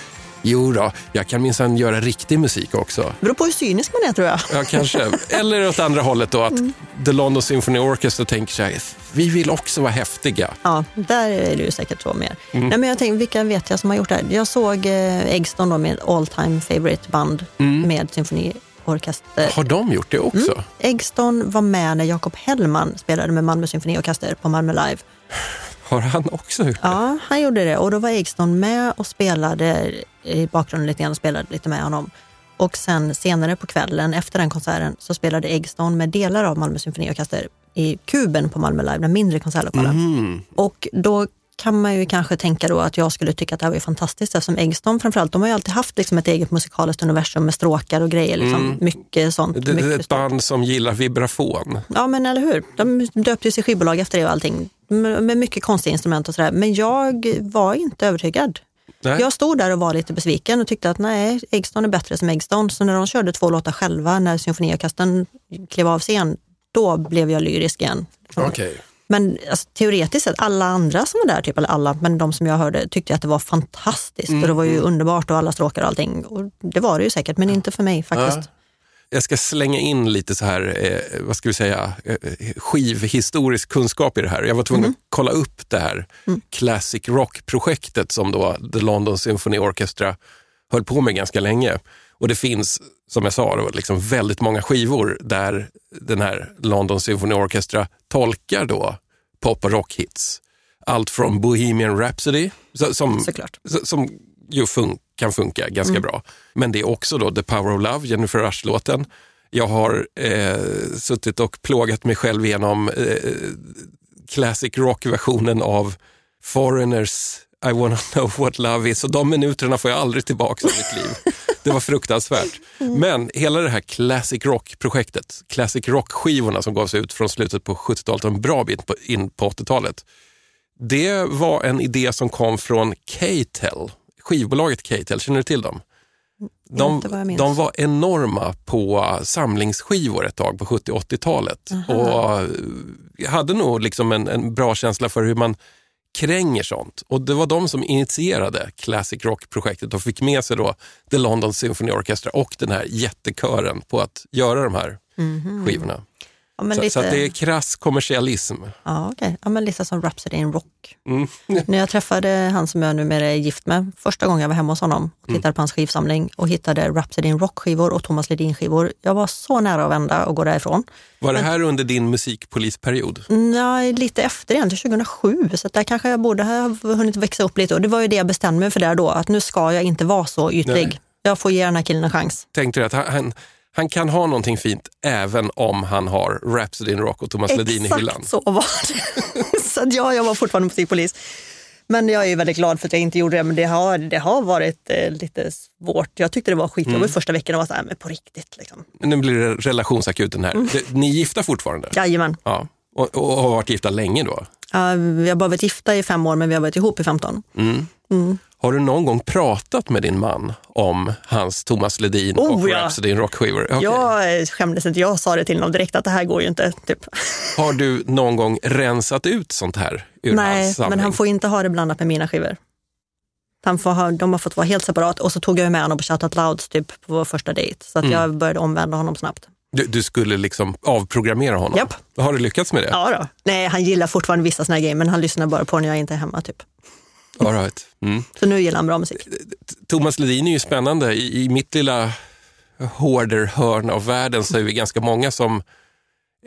Jo då, jag kan minsann göra riktig musik också. Det beror på hur cynisk man är, tror jag. Ja, kanske. Eller åt andra hållet då, att mm. The London Symphony Orchestra tänker sig, vi vill också vara häftiga. Ja, där är det ju säkert så mer. Mm. Nej, men jag tänkte, vilka vet jag som har gjort det här? Jag såg eh, Eggstone då med All Time Favorite Band mm. med symfoniorkester. Har de gjort det också? Mm. Eggstone var med när Jakob Hellman spelade med Malmö symfoniorkester på Malmö Live. Har han också gjort det? Ja, han gjorde det. Och då var Eggstone med och spelade i bakgrunden lite grann och spelade lite med honom. Och sen senare på kvällen efter den konserten så spelade Eggstone med delar av Malmö symfoniorkester i kuben på Malmö Live, den mindre konsertlokalen. Mm. Och då kan man ju kanske tänka då att jag skulle tycka att det här var ju fantastiskt, eftersom Eggstone framförallt, de har ju alltid haft liksom ett eget musikaliskt universum med stråkar och grejer liksom, mm. mycket sånt. Det, mycket det är ett band som gillar vibrafon. Ja, men eller hur? De döpte ju sig skivbolag efter det och allting, med mycket konstiga instrument och sådär. Men jag var inte övertygad. Nej. Jag stod där och var lite besviken och tyckte att nej, Eggstone är bättre som Eggstone. Så när de körde två låtar själva, när symfoniorkestern klev av scen, då blev jag lyrisk igen. Okej. Okay. Men alltså, teoretiskt sett, alla andra som var där, typ, eller alla, men de som jag hörde tyckte att det var fantastiskt. Mm. Och det var ju underbart och alla stråkar och allting. Och det var det ju säkert, men inte för mig faktiskt. Ja. Jag ska slänga in lite så här, eh, vad ska vi säga, eh, skivhistorisk kunskap i det här. Jag var tvungen mm. att kolla upp det här mm. Classic Rock-projektet som då The London Symphony Orchestra höll på med ganska länge. Och det finns, som jag sa, då, liksom väldigt många skivor där den här London Symphony Orchestra tolkar då pop- och rockhits. Allt från Bohemian Rhapsody, som, Såklart. som ju funkar. kan funka ganska mm. bra. Men det är också då The Power of Love, Jennifer Rush-låten. Jag har eh, suttit och plågat mig själv genom eh, classic rock-versionen av Foreigners I wanna know what love is. Och de minuterna får jag aldrig tillbaka i mitt liv. Det var fruktansvärt. Mm. Men hela det här classic rock-projektet, classic rock-skivorna som gavs ut från slutet på sjuttiotalet och en bra bit på, in på åttiotalet. Det var en idé som kom från K-tel, skivbolaget K-tel. Känner du till dem? De, de var enorma på samlingsskivor ett tag på sjuttio- och åttiotalet. Aha. Och hade nog liksom en, en bra känsla för hur man kränger sånt. Och det var de som initierade classic rock-projektet och fick med sig då The London Symphony Orchestra och den här jättekören på att göra de här mm-hmm. skivorna. Ja, men så, lite... så att det är krass kommersialism. Ja, okej. Okay. Ja, men lite som Rhapsody in Rock. Mm. När jag träffade han som jag numera är gift med, första gången jag var hemma hos honom och tittade mm. på hans skivsamling och hittade Rhapsody in Rock-skivor och Thomas Ledin-skivor. Jag var så nära att vända och gå därifrån. Var men... det här under din musikpolisperiod? Nej, lite efter egentligen, tjugohundrasju. Så att där kanske jag borde ha hunnit växa upp lite. Och det var ju det jag bestämde mig för där då, att nu ska jag inte vara så ytlig. Nej. Jag får ge den här killen en chans. Tänkte du att han... Han kan ha någonting fint även om han har Rhapsody in Rock och Thomas Ledin i hyllan. Exakt så var det. Så ja, jag var fortfarande musikpolis. Men jag är ju väldigt glad för att jag inte gjorde det. Men det har, det har varit eh, lite svårt. Jag tyckte det var skitjobbigt mm. första veckan. Jag var så här, men på riktigt liksom. Nu blir det relationsakuten här. Mm. Ni är gifta fortfarande? Jajamän. Ja. Och, och har varit gifta länge då? Ja, vi har bara varit gifta i fem år, men vi har varit ihop i femton. Mm. Mm. Har du någon gång pratat med din man om hans Thomas Ledin oh, och ja. Rhapsody in Rock-skivor? Okay. Jag skämdes inte, jag sa det till honom direkt att det här går ju inte. Typ. Har du någon gång rensat ut sånt här ur Nej, hans samling? Men han får inte ha det blandat med mina skivor. Han får ha, de har fått vara helt separat och så tog jag med honom på Shout Out Louds typ, på vår första dejt. Så att mm. jag började omvända honom snabbt. Du, du skulle liksom avprogrammera honom? Japp. Har du lyckats med det? Ja då. Nej, han gillar fortfarande vissa såna här grejer men han lyssnar bara på när jag inte är hemma typ. All right. mm. Så nu gillar han bra musik. Thomas Ledin är ju spännande. I, i mitt lilla hårderhörn av världen så är vi ganska många som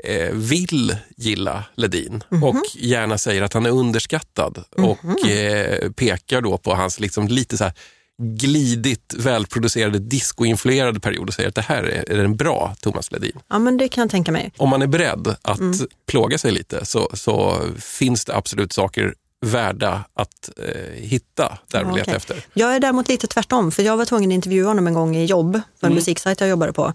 eh, vill gilla Ledin mm-hmm. och gärna säger att han är underskattad mm-hmm. och eh, pekar då på hans liksom lite så här glidigt välproducerade discoinfluerade period och säger att det här är, är en bra Thomas Ledin. Ja, men det kan jag tänka mig. Om man är beredd att mm. plåga sig lite så, så finns det absolut saker värda att eh, hitta där vi ja, letar okay. efter. Jag är däremot lite tvärtom, för jag var tvungen att intervjua honom en gång i jobb för en mm. musiksajt jag jobbade på.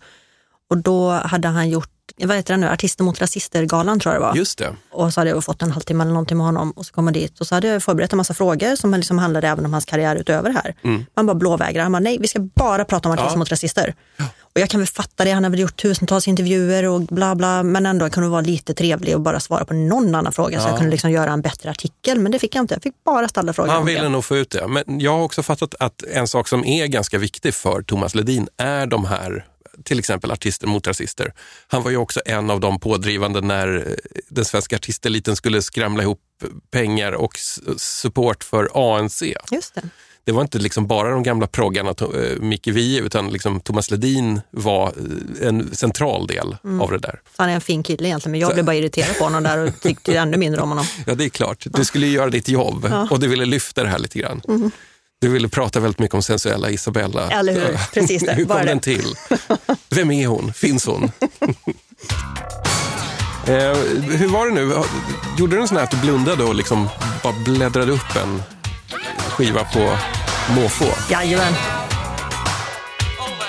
Och då hade han gjort, vad heter det nu, Artister mot rasister-galan tror jag det var. Just det. Och så hade jag fått en halvtimme eller någonting med honom och så kom han dit och så hade jag förberett en massa frågor som liksom handlade även om hans karriär utöver det här. Mm. Han bara blåvägrade, han bara nej, vi ska bara prata om artister ja. mot rasister. Ja. Och jag kan väl fatta det, han har väl gjort tusentals intervjuer och bla bla, men ändå kunde vara lite trevlig och bara svara på någon annan fråga ja. så jag kunde liksom göra en bättre artikel, men det fick jag inte. Jag fick bara ställa frågor. Han ville nog få ut det, men jag har också fattat att en sak som är ganska viktig för Thomas Ledin är de här till exempel Artister mot rasister. Han var ju också en av de pådrivande när den svenska artisteliten skulle skramla ihop pengar och support för A N C. Just det. Det var inte liksom bara de gamla proggarna Micke Wiehe, utan liksom Thomas Ledin var en central del mm. av det där. Han är en fin kille egentligen, men jag så... blev bara irriterad på honom där och tyckte ännu mindre om honom. Ja, det är klart. Du skulle ju göra ditt jobb ja. och du ville lyfta det här lite grann. Mm. Du ville prata väldigt mycket om sensuella Isabella. Eller hur? Precis det. Hur kom den till? Vem är hon? Finns hon? eh, hur var det nu? Gjorde du en sån här att du blundade och liksom bara bläddrade upp en skiva på måfå? Jajamän. Where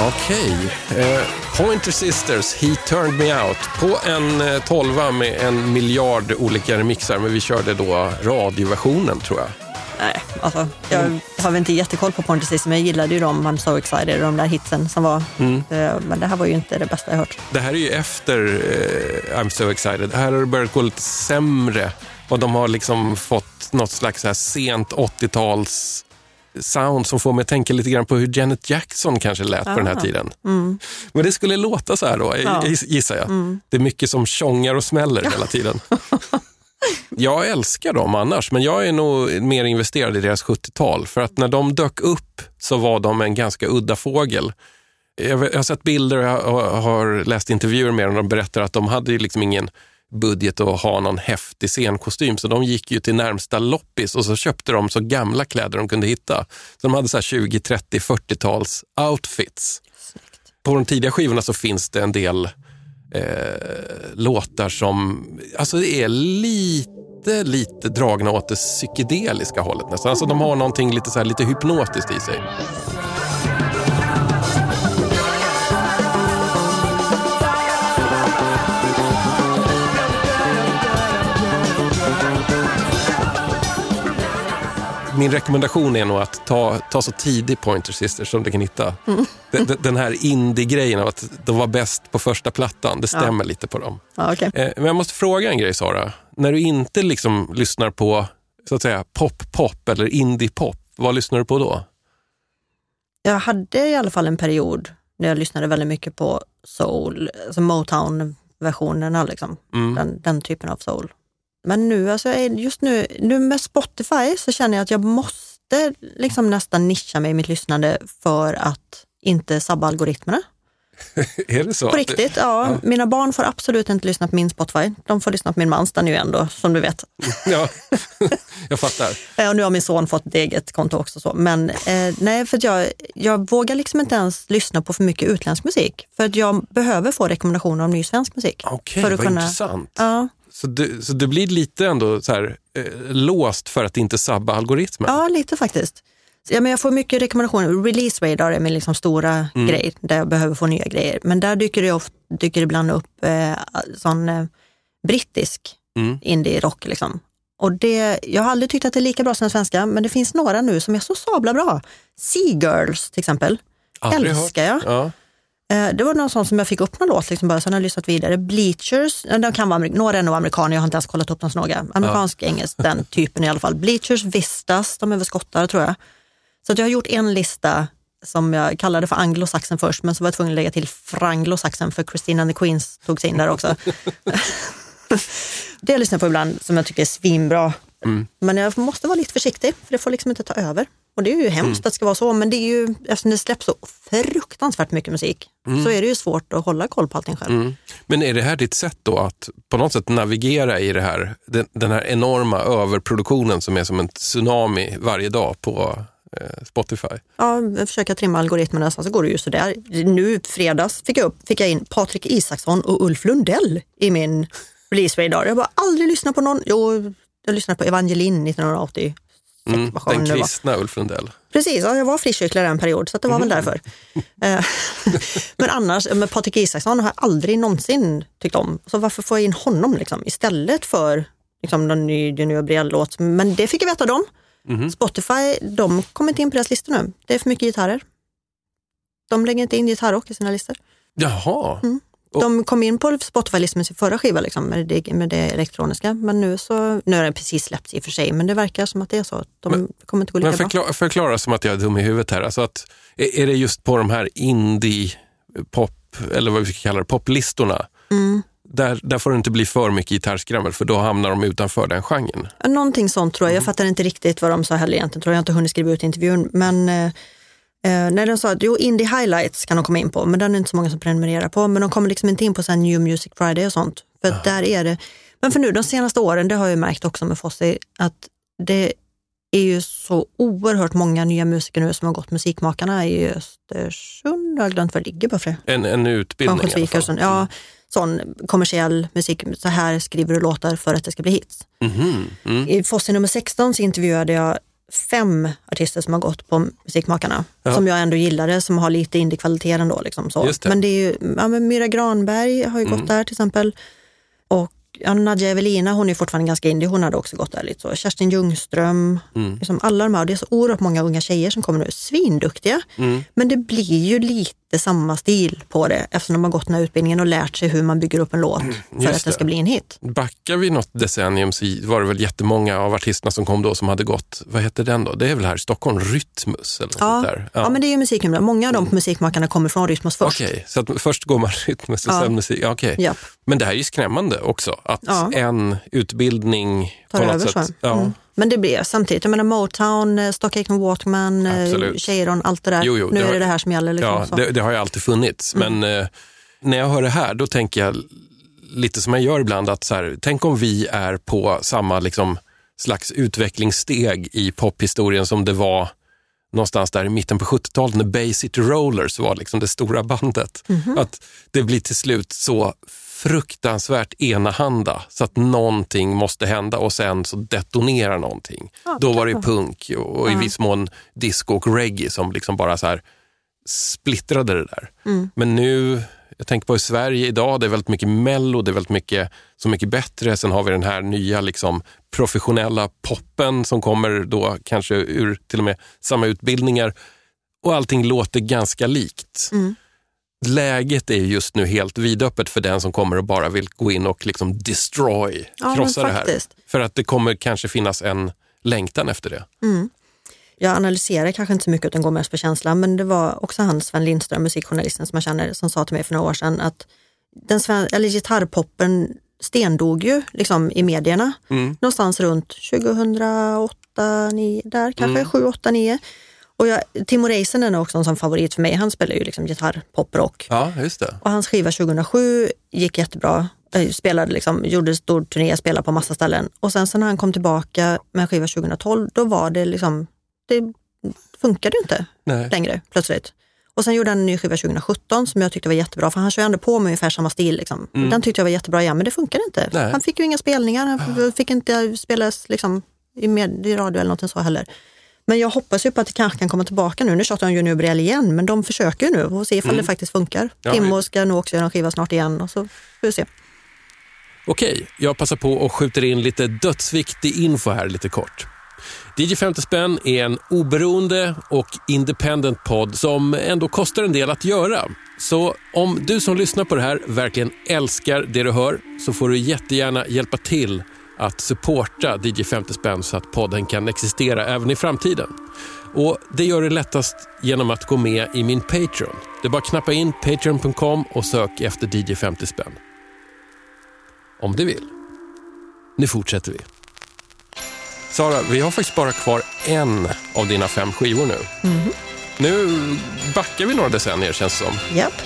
Okej. Eh, Pointer Sisters, He Turned Me Out. På en eh, tolva med en miljard olika remixar. Men vi körde då radioversionen, tror jag. Nej, alltså jag mm. har väl inte jättekoll på Pointer Sisters, men jag gillade ju dem, I'm So Excited, de där hitsen som var. Mm. Eh, men det här var ju inte det bästa jag hört. Det här är ju efter eh, I'm So Excited. Här har det börjat gå lite sämre. Och de har liksom fått något slags så här sent åttio-tals sound som får mig att tänka lite grann på hur Janet Jackson kanske lät ah, på den här tiden. Mm. Men det skulle låta så här då, ja. gissar jag. Mm. Det är mycket som tjongar och smäller hela tiden. Jag älskar dem annars, men jag är nog mer investerad i deras sjuttio-tal. För att när de dök upp så var de en ganska udda fågel. Jag har sett bilder och har läst intervjuer med dem och de berättar att de hade liksom ingen budget att ha någon häftig scenkostym, så de gick ju till närmsta loppis och så köpte de så gamla kläder de kunde hitta. Så de hade så här tjugo, trettio, fyrtiotals outfits. Snyggt. På de tidiga skivorna så finns det en del eh, låtar som alltså det är lite lite dragna åt det psykedeliska hållet nästan. Alltså de har någonting lite så här lite hypnotiskt i sig. Min rekommendation är nog att ta, ta så tidig Pointer Sisters som du kan hitta. Mm. Den, den här indie-grejen av att de var bäst på första plattan, det stämmer ja. lite på dem. Ja, okay. Men jag måste fråga en grej, Sara. När du inte liksom lyssnar på så att säga pop-pop eller indie-pop, vad lyssnar du på då? Jag hade i alla fall en period när jag lyssnade väldigt mycket på soul, alltså Motown-versionerna liksom. Mm. Den, den typen av soul. Men nu, alltså just nu, nu med Spotify så känner jag att jag måste liksom nästan nischa mig i mitt lyssnande för att inte sabba algoritmerna. Är det så? På riktigt, ja. ja. Mina barn får absolut inte lyssna på min Spotify. De får lyssna på min mans, den ju ändå, som du vet. Ja, jag fattar. Ja, nu har min son fått ett eget konto också. Så. Men eh, nej, för att jag, jag vågar liksom inte ens lyssna på för mycket utländsk musik. För att jag behöver få rekommendationer om ny svensk musik. Okej, okay, vad kunna, intressant. Ja. Så du, så du blir lite ändå så här, eh, låst för att inte sabba algoritmen? Ja, lite faktiskt. Ja, men jag får mycket rekommendationer. Release radar är min liksom stora mm. grej där jag behöver få nya grejer. Men där dyker det, ofta, dyker det ibland upp eh, sån eh, brittisk mm. indie-rock liksom. Och det, jag har aldrig tyckt att det är lika bra som den svenska, men det finns några nu som är så sabla bra. Seagirls till exempel. Aldrig älskar hört. Jag. Ja. Det var någon sån som jag fick upp någon låt liksom bara, så jag har lyssnat vidare. Bleachers, de kan vara amerik- några är nog amerikaner, jag har inte ens kollat upp någon snåga. Amerikansk, ja. Engelsk, den typen i alla fall. Bleachers, Vistas, de är väl skottare tror jag. Så att jag har gjort en lista som jag kallade för anglosaxen först, men så var jag tvungen att lägga till franglosaxen för Christine and the Queens tog sig in där också. Det jag lyssnar på ibland som jag tycker är svinbra. Mm. Men jag måste vara lite försiktig, för det får liksom inte ta över. Och det är ju hemskt mm. att det ska vara så, men det är ju, eftersom det släpps så fruktansvärt mycket musik mm. så är det ju svårt att hålla koll på allting själv. Mm. Men är det här ditt sätt då att på något sätt navigera i det här, den, den här enorma överproduktionen som är som en tsunami varje dag på eh, Spotify? Ja, jag försöker trimma algoritmerna, så går det ju sådär. Nu fredags fick jag, upp, fick jag in Patrik Isaksson och Ulf Lundell i min release radar. Jag bara aldrig lyssnat på någon, jo, jag lyssnade på Evangelin nittonhundraåttio. Mm, den kristna Ulf Lundell. Precis, ja, jag var frikyrklare en period, så att det var mm. väl därför. Men annars, med Patrik Isaksson har jag aldrig någonsin tyckt om. Så varför får jag in honom liksom, istället för liksom, någon ny Junior Brielle-låt? Men det fick jag veta dem. Mm. Spotify, de kommer inte in på deras listor nu. Det är för mycket gitarrer. De lägger inte in gitarrock i sina listor. Jaha. Mm. De kom in på Spotify-listan med sin förra skiva liksom, med, det, med det elektroniska, men nu så, nu har den precis släppts i och för sig, men det verkar som att det är så. De men, kommer inte gå lika men förkla- bra. Förklara som att jag är dum i huvudet här, alltså att, är det just på de här indie-pop, eller vad vi ska kalla det, poplistorna, mm. där, där får det inte bli för mycket gitarrskrammel, för då hamnar de utanför den genren? Någonting sånt tror jag, jag mm. fattar inte riktigt vad de sa heller egentligen, tror jag, jag har inte hunnit skriva ut intervjun, men... Eh, när de sa att jo, Indie Highlights kan de komma in på, men den är inte så många som prenumererar på, men de kommer liksom inte in på sen New Music Friday och sånt, för uh-huh. där är det, men för nu de senaste åren, det har jag ju märkt också med Fozzie, att det är ju så oerhört många nya musiker nu som har gått Musikmakarna i Östersund, jag har glömt var det ligger bara för det. En, en utbildning i alla fall. Sån, ja, sån kommersiell musik, så här skriver du låtar för att det ska bli hits. Mm-hmm. Mm. I Fozzie nummer sexton så intervjuade jag fem artister som har gått på Musikmakarna, ja, som jag ändå gillade, som har lite indie-kvalitet ändå liksom, så. Det. Men det är ju, ja, men Myra Granberg har ju mm. gått där till exempel, och ja, Nadja Evelina, hon är fortfarande ganska indie, hon hade också gått där lite så. Kerstin Ljungström, mm. liksom alla de här, och det är så oerhört många unga tjejer som kommer nu, svinduktiga, mm. men det blir ju lite samma stil på det, eftersom de har gått den här utbildningen och lärt sig hur man bygger upp en låt för Just att det ska bli en hit. Backar vi något decennium så var det väl jättemånga av artisterna som kom då som hade gått, vad heter den då? Det är väl här i Stockholm, Rytmus eller något ja. sånt där. Ja. ja, men det är ju musiknummer. Många av de på Musikmakarna kommer från Rytmus först. Okej, okay. Så att först går man Rytmus och ja. sen musik. Okej. Okay. Ja. Men det här är ju skrämmande också, att ja. en utbildning tar på något över, sätt. Ja. Mm. Men det blir samtidigt, jag menar Motown, Stock Aitken Walkman, Cheiron, allt det där. Jo, jo, nu det har, är det det här som gäller. Liksom, ja, så. Det, det har ju alltid funnits. Mm. Men eh, när jag hör det här, då tänker jag lite som jag gör ibland, att så här, tänk om vi är på samma liksom, slags utvecklingssteg i pophistorien som det var någonstans där i mitten på sjuttiotalet när Bay City Rollers var liksom det stora bandet. Mm-hmm. Att det blir till slut så fruktansvärt enahanda så att någonting måste hända och sen så detonerar någonting. Ja, då var det punk och mm. i viss mån disco och reggae som liksom bara så här splittrade det där. Mm. Men nu, jag tänker på i Sverige idag, det är väldigt mycket mello, det är väldigt mycket så mycket bättre. Sen har vi den här nya liksom professionella poppen som kommer då kanske ur till och med samma utbildningar och allting låter ganska likt. Mm. Läget är just nu helt vidöppet för den som kommer och bara vill gå in och liksom destroy, ja, krossa det här. För att det kommer kanske finnas en längtan efter det. Mm. Jag analyserar kanske inte så mycket utan går mest på känslan, men det var också han, Sven Lindström, musikjournalisten som jag känner, som sa till mig för några år sedan att den sven- eller gitarrpoppen stendog ju liksom i medierna mm. någonstans runt tjugohundraåtta nio där kanske, mm. sju åtta nio. Och jag, Timo Räisänen är också en sån favorit för mig. Han spelar ju liksom gitarr, poprock. Ja, just det. Och hans skiva tjugohundrasju gick jättebra. Spelade liksom, gjorde stor turné, spelade på massa ställen. Och sen så när han kom tillbaka med skiva tjugotolv, då var det liksom, det funkade ju inte Nej. längre plötsligt. Och sen gjorde han en ny skiva tjugosjutton som jag tyckte var jättebra. För han kör ändå på med ungefär samma stil. Liksom. Mm. Den tyckte jag var jättebra igen, men det funkade inte. Nej. Han fick ju inga spelningar. Han fick inte spelas liksom, i, med, i radio eller någonting så heller. Men jag hoppas ju på att det kanske kan komma tillbaka nu. Nu tjatar de Junior Brielle igen, men de försöker ju nu och se ifall mm. det faktiskt funkar. Ja, Timo ska nog också göra en skiva snart igen, och så får vi se. Okej, jag passar på och skjuter in lite dödsviktig info här lite kort. D J femtio Spänn är en oberoende och independent podd som ändå kostar en del att göra. Så om du som lyssnar på det här verkligen älskar det du hör, så får du jättegärna hjälpa till att supporta D J femtio Spänn så att podden kan existera även i framtiden. Och det gör det lättast genom att gå med i min Patreon. Det är bara att knappa in patreon punkt com och sök efter D J femtio Spänn. Om du vill. Nu fortsätter vi. Sara, vi har faktiskt bara kvar en av dina fem skivor nu. Mm-hmm. Nu backar vi några decennier, känns det som. Japp. Yep.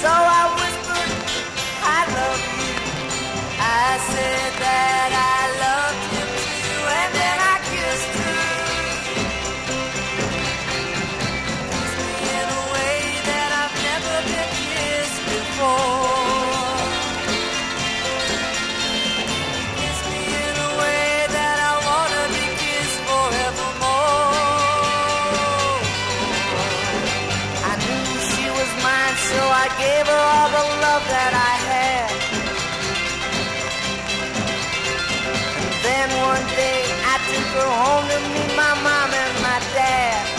So I whispered, I love you. I said that I loved you too, and then I kissed you. Kissed me in a way that I've never been kissed before. Kissed me in a way that I want to be kissed forevermore. I knew she was mine, so I gave her all the love that I had. Then one day I took her home to meet my mom and my dad.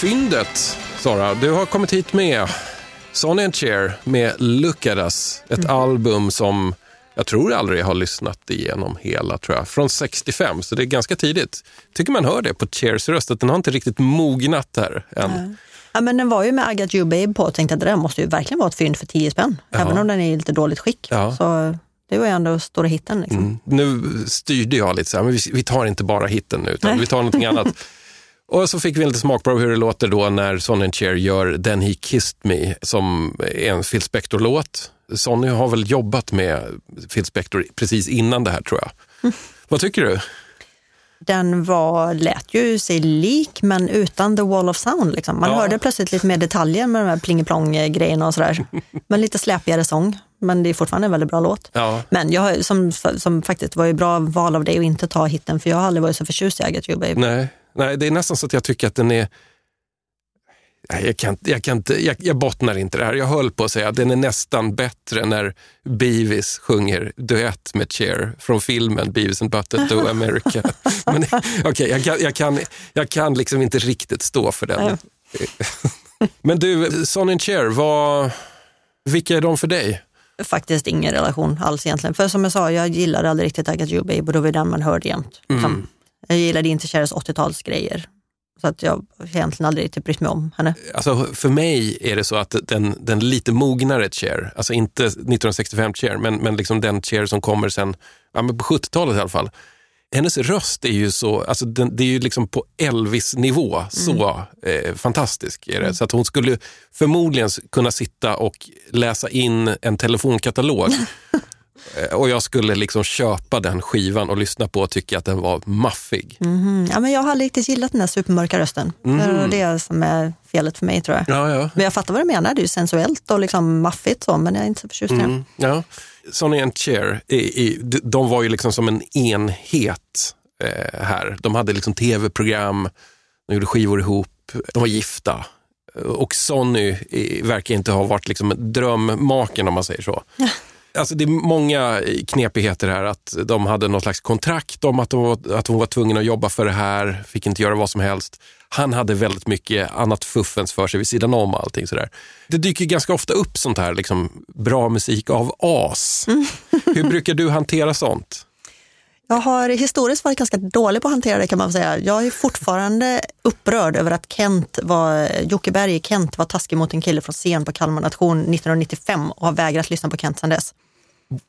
fyndet, Sara. Du har kommit hit med Sonny and Cher med Look at Us. Ett mm. album som jag tror aldrig har lyssnat igenom hela, tror jag. Från sextiofem, så det är ganska tidigt. Tycker man hör det på Chers röst, att den har inte riktigt mognat här än. Mm. Ja, men den var ju med I Got You Babe på och tänkte att det där måste ju verkligen vara ett fynd för tio spänn. Ja. Även om den är i lite dåligt skick. Ja. Så det var ju ändå stora hitten. Liksom. Mm. Nu styrde jag lite så här, men vi, vi tar inte bara hitten nu, utan Nej. vi tar någonting annat. Och så fick vi lite smakprov hur det låter då när Sonny and Cher gör Then He Kissed Me, som är en Phil Spector-låt. Sonny har väl jobbat med Phil Spector precis innan det här, tror jag. Mm. Vad tycker du? Den var, lät ju sig lik, men utan the wall of sound. Liksom. Man ja. hörde plötsligt lite mer detaljer med de här plingeplong-grejerna och sådär. Men lite släpigare sång. Men det är fortfarande en väldigt bra låt. Ja. Men jag, som, som faktiskt var ju bra val av dig att inte ta hitten, för jag har aldrig varit så förtjust i I Got You Babe. Nej. Nej, det är nästan så att jag tycker att den är... Jag, kan, jag, kan, jag, jag bottnar inte det här. Jag höll på att säga att den är nästan bättre när Beavis sjunger duett med Cher från filmen Beavis and Butthead Do America. Men okej, okay, jag, kan, jag, kan, jag kan liksom inte riktigt stå för den. Men du, Sonny and Cher, vad, vilka är de för dig? Faktiskt ingen relation alls egentligen. För som jag sa, jag gillade aldrig riktigt I Got You Babe, och då var den man hörde jämt. Mm. Jag gillade inte Chers åttiotalsgrejer. Så att jag egentligen aldrig typ brytt mig om henne. Alltså för mig är det så att den, den lite mognare Cher, alltså inte nittonhundrasextiofem Cher, men, men liksom den Cher som kommer sen, ja, men på sjuttiotalet i alla fall. Hennes röst är ju så, alltså den, det är ju liksom på Elvis-nivå så mm. eh, fantastisk är det. Mm. Så att hon skulle förmodligen kunna sitta och läsa in en telefonkatalog. Och jag skulle liksom köpa den skivan och lyssna på och tycka att den var maffig. Mm-hmm. Ja, men jag har riktigt gillat den där supermörka rösten. Mm. Det är det som är felet för mig, tror jag. Ja, ja. Men jag fattar vad du menar, det är ju sensuellt och liksom maffigt så, men jag är inte så förtjust i mm. ja. Sonny and Cher, i, i, de var ju liksom som en enhet eh, här. De hade liksom tv-program, de gjorde skivor ihop, de var gifta. Och Sonny verkar inte ha varit liksom drömmaken, om man säger så. Ja. Alltså det är många knepigheter här, att de hade något slags kontrakt om att, de var, att hon var tvungen att jobba för det här, fick inte göra vad som helst. Han hade väldigt mycket annat fuffens för sig vid sidan om allting sådär. Det dyker ganska ofta upp sånt här liksom, bra musik av as. Mm. Hur brukar du hantera sånt? Jag har historiskt varit ganska dålig på att hantera det, kan man säga. Jag är fortfarande upprörd över att Kent var, Jocke Berg i Kent var taskig mot en kille från scen på Kalmar nation nittonhundranittiofem och har vägrat lyssna på Kent sedan dess.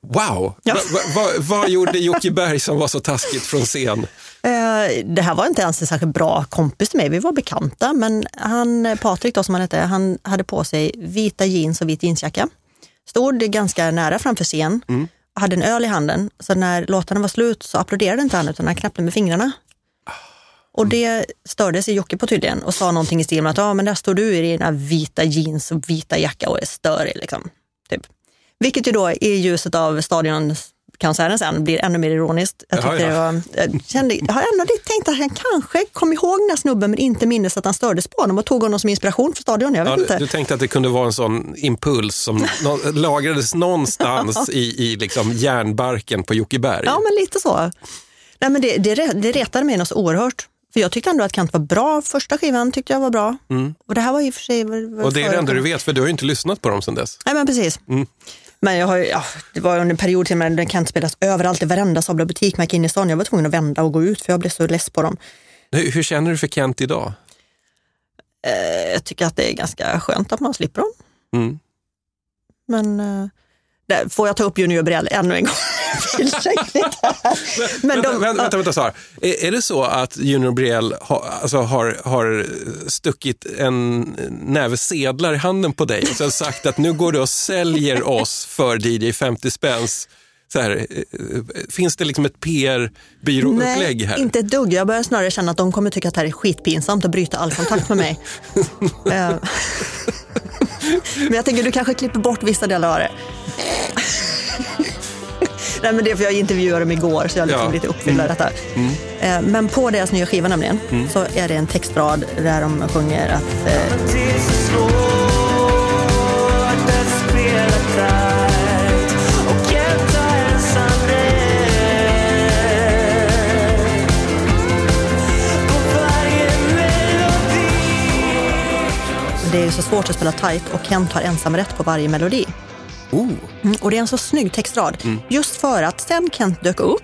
Wow! Ja. Va, va, va, vad gjorde Jocke Berg som var så taskigt från scen? Eh, det här var inte ens en särskilt bra kompis till mig. Vi var bekanta, men han, Patrik då, som han hette, han hade på sig vita jeans och vit jeansjacka. Stod ganska nära framför scen. Mm. Hade en öl i handen. Så när låtarna var slut så applåderade inte han, utan han knappade med fingrarna. Och det störde sig Jocke på tydligen och sa någonting i stil med att ja, ah, men där står du i dina vita jeans och vita jacka och är störig liksom. Typ. Vilket ju då i ljuset av stadionkonserten sen blir ännu mer ironiskt. Jag, ja, ja. Det var, jag, kände, jag har ändå tänkt att han kanske kom ihåg den här snubben, men inte minns att han stördes på honom och tog honom som inspiration för stadion. Jag vet ja, inte. Du, du tänkte att det kunde vara en sån impuls som no- lagrades någonstans i, i liksom järnbarken på Jocke Berg. Ja, men lite så. Nej, men det, det, det retade mig något oerhört. För jag tyckte ändå att Kent var bra. Första skivan tyckte jag var bra. Mm. Och det här var i och för sig... Var, var och det är det enda du vet, för du har ju inte lyssnat på dem sedan dess. Nej, men precis. Mm. Men jag har ju, ja, det var under en period till när Kent spelas överallt i varenda sabla butik man gick in i stan. Jag var tvungen att vända och gå ut, för jag blev så less på dem. Hur, hur känner du för Kent idag? Eh, jag tycker att det är ganska skönt att man slipper dem. Mm. Men... Eh, där får jag ta upp Junior Brielle ännu en gång? Men de, vänta, vänta, vänta Sara. Är, är det så att Junior Brielle ha, alltså har, har stuckit en näve sedlar i handen på dig och sen sagt att nu går du och säljer oss för D J femtio spänns? Så här, finns det liksom ett P R-byråupplägg här? Nej, inte ett dugg. Jag börjar snarare känna att de kommer tycka att det här är skitpinsamt och bryta all kontakt med mig. Men jag tänker, du kanske klipper bort vissa delar av det. Nej, men det är för jag intervjuade dem igår, så jag är liksom ja. lite uppfylld av detta. Mm. Mm. Men på deras nya skiva nämligen, mm. så är det en textrad där de sjunger att... Eh, det är så svårt att spela tight och Kent har ensam rätt på varje melodi. Oh. Mm, och det är en så snygg textrad. Mm. Just för att sen Kent dök upp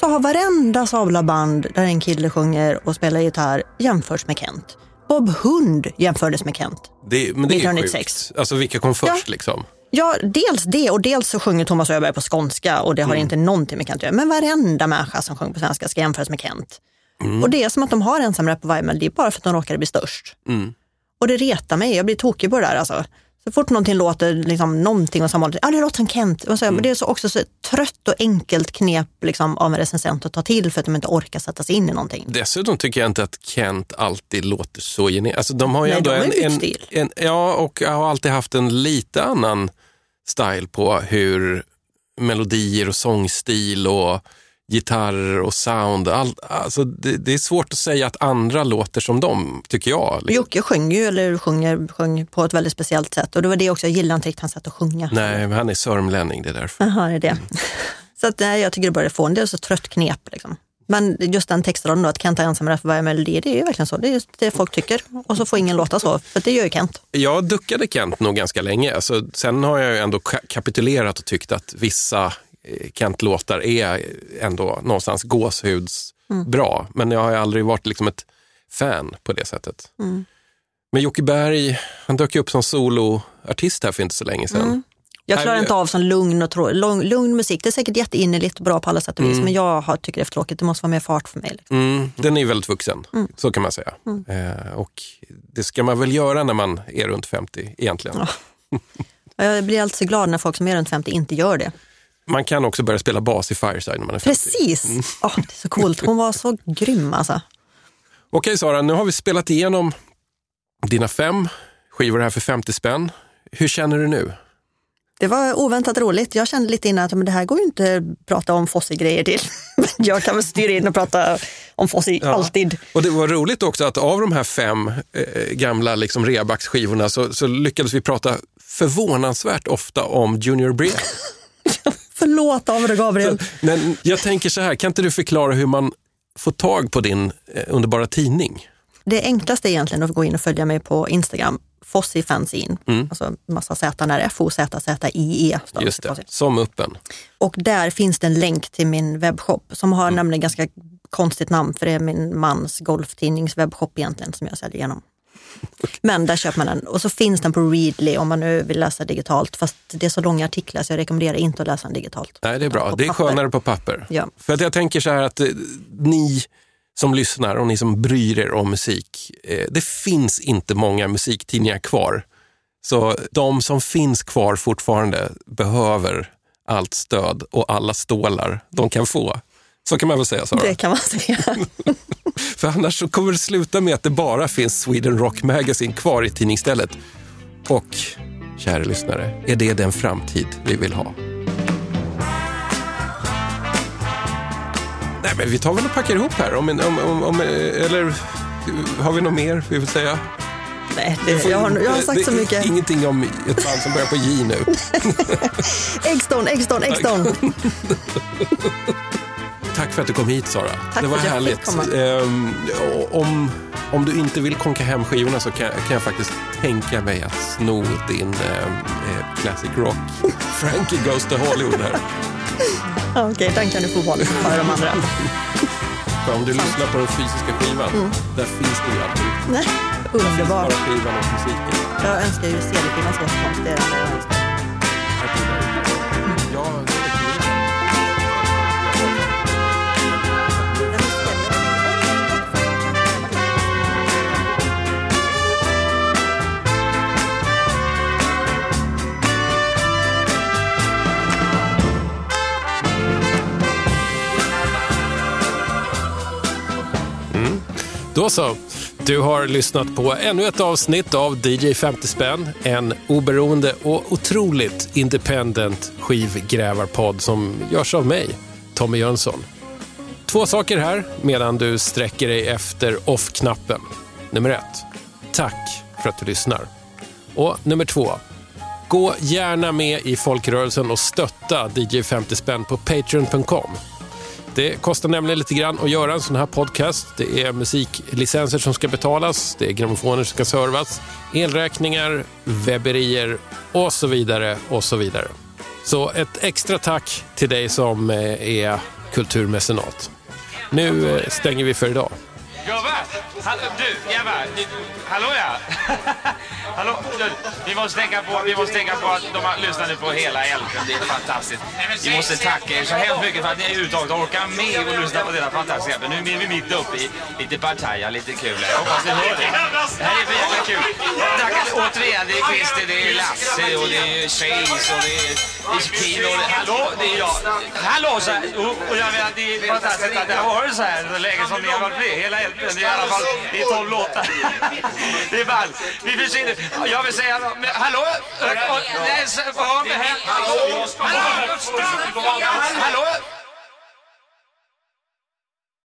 så har varenda sablaband där en kille sjunger och spelar gitarr jämförs med Kent. Bob Hund jämfördes med Kent. Det, men det nittonhundranittiosex. Är sjukt. Alltså vilka kom först ja. liksom? Ja, dels det och dels så sjunger Thomas Öberg på skånska och det har mm. inte någonting med Kent att göra. Men varenda människa som sjunger på svenska ska jämföras med Kent. Mm. Och det är som att de har ensam rätt på varje melodi bara för att de råkade bli störst. Mm. Och det retar mig, jag blir tokig på det där alltså. Så fort någonting låter, liksom någonting och sammanhållet, ja det låter som Kent. Och så, mm. men det är så också så trött och enkelt knep liksom, av en recensent att ta till för att de inte orkar sätta sig in i någonting. Dessutom tycker jag inte att Kent alltid låter så gener... Alltså de har ju Nej, ändå en, en, en... Ja, och jag har alltid haft en lite annan style på hur melodier och sångstil och gitarr och sound. All, alltså det, det är svårt att säga att andra låter som dem, tycker jag. Liksom. Jocke sjöng ju, eller sjunger, sjöng på ett väldigt speciellt sätt. Och det var det också, jag gillar inte riktigt hans sätt att sjunga. Nej, men han är sörmlänning, det är därför. Jaha, det är det. Mm. Så att, nej, jag tycker det börjar få en del så trött knep, liksom. Men just den textraden då, att Kent är ensam för varje melodi, det är ju verkligen så. Det är just det folk tycker. Och så får ingen låta så, för det gör ju Kent. Jag duckade Kent nog ganska länge. Alltså, sen har jag ju ändå kapitulerat och tyckt att vissa... Kent-låtar är ändå någonstans gåshuds mm. bra. Men jag har aldrig varit liksom ett fan på det sättet. Mm. Men Jocke Berg, han dök upp som soloartist här för inte så länge sedan. Mm. Jag klarar här... inte av sån lugn och tro... lugn, lugn musik. Det är säkert jätteinnerligt och bra på alla sätt och vis. Mm. Men jag har, tycker det är för tråkigt. Det måste vara mer fart för mig. Liksom. Mm. Den är väldigt vuxen, mm. så kan man säga. Mm. Eh, och det ska man väl göra när man är runt femtio egentligen. Ja. Jag blir alltid så glad när folk som är runt femtio inte gör det. Man kan också börja spela bas i Fireside när man är femtio. Precis! Mm. Oh, det är så coolt. Hon var så grym alltså. Okej Sara, nu har vi spelat igenom dina fem skivor här för femtio spänn. Hur känner du nu? Det var oväntat roligt. Jag kände lite innan att men det här går ju inte att prata om Fossi-grejer till. Jag kan väl styra in och prata om Fossi ja. alltid. Och det var roligt också att av de här fem eh, gamla liksom, Rebax-skivorna så, så lyckades vi prata förvånansvärt ofta om Junior Brielle. Förlåt av det, Gabriel. Men jag tänker så här, kan inte du förklara hur man får tag på din eh, underbara tidning? Det enklaste är egentligen att gå in och följa mig på Instagram. Fossi fanzine. Mm. Alltså massa Z när det är F O Z Z I E. Just det, som öppen. Och där finns det en länk till min webbshop som har mm. nämligen ganska konstigt namn för det är min mans golftidnings webbshop egentligen som jag säljer igenom. Men där köper man den. Och så finns den på Readly om man nu vill läsa digitalt. Fast det är så långa artiklar så jag rekommenderar inte att läsa den digitalt. Nej, det är bra. Det är skönare på papper. Ja. För att jag tänker så här att ni som lyssnar och ni som bryr er om musik. Det finns inte många musiktidningar kvar. Så de som finns kvar fortfarande behöver allt stöd och alla stålar de kan få. Så kan man väl säga, Sara? Det kan man säga. För annars så kommer det sluta med att det bara finns Sweden Rock Magazine kvar i tidningsstället. Och, kära lyssnare, är det den framtid vi vill ha? Nej, men vi tar väl och packar ihop här. Om, om, om, om, eller har vi något mer vi vill säga? Nej, det, jag, har, jag har sagt det, så mycket. Ingenting om ett band som börjar på J nu. Eggstone, Eggstone, Eggstone. Tack för att du kom hit, Sara. Tack, det var härligt. Um, om, om du inte vill konka hem skivorna så kan, kan jag faktiskt tänka mig att sno din um, classic rock. Frankie Goes to Hollywood här. Okej, okay, den kan du få hålla för de andra. För om du lyssnar på den fysiska skivan, mm. där finns det ju alltid. Nej, underbar. Skivan och musiken. Jag önskar ju C D-skivan så snart. Det är det jag önskar. Tack för det. Jag... Då så, du har lyssnat på ännu ett avsnitt av D J femtio spänn, en oberoende och otroligt independent skivgrävarpodd som görs av mig, Tommy Jönsson. Två saker här medan du sträcker dig efter off-knappen. Nummer ett, tack för att du lyssnar. Och nummer två, gå gärna med i folkrörelsen och stötta D J femtio spänn på patreon punkt com. Det kostar nämligen lite grann att göra en sån här podcast. Det är musiklicenser som ska betalas, det är grammofoner som ska servas, elräkningar, webberier och så vidare och så vidare. Så ett extra tack till dig som är kulturmecenat. Nu stänger vi för idag. Gubbar! Hallå, du, jävlar! Hallå, ja! Hallå, du, vi måste tänka på, vi måste tänka på att de har lyssnat nu på hela älven. Det är fantastiskt. Vi måste tacka er så hemskt mycket för att ni överhuvudtaget orkar med och lyssna på denna fantastiska älven. Nu är vi mitt uppe i lite partaja, lite kul. Jag hoppas ni hör det. Det här är för jävla kul. Tack återigen, det är Christer, det är Lasse och det är Chase och det är Pino. Hallå, det är jag. Hallå, så här. Och jag menar, det är fantastiskt att det har varit så här läge som ni har varit med. Hela älven. Det är i alla fall, det är tolv låtar. Det är ball. Vi försvinner. Jag vill säga, men, hallå? Nej, vad har vi här? Hallå? Hallå?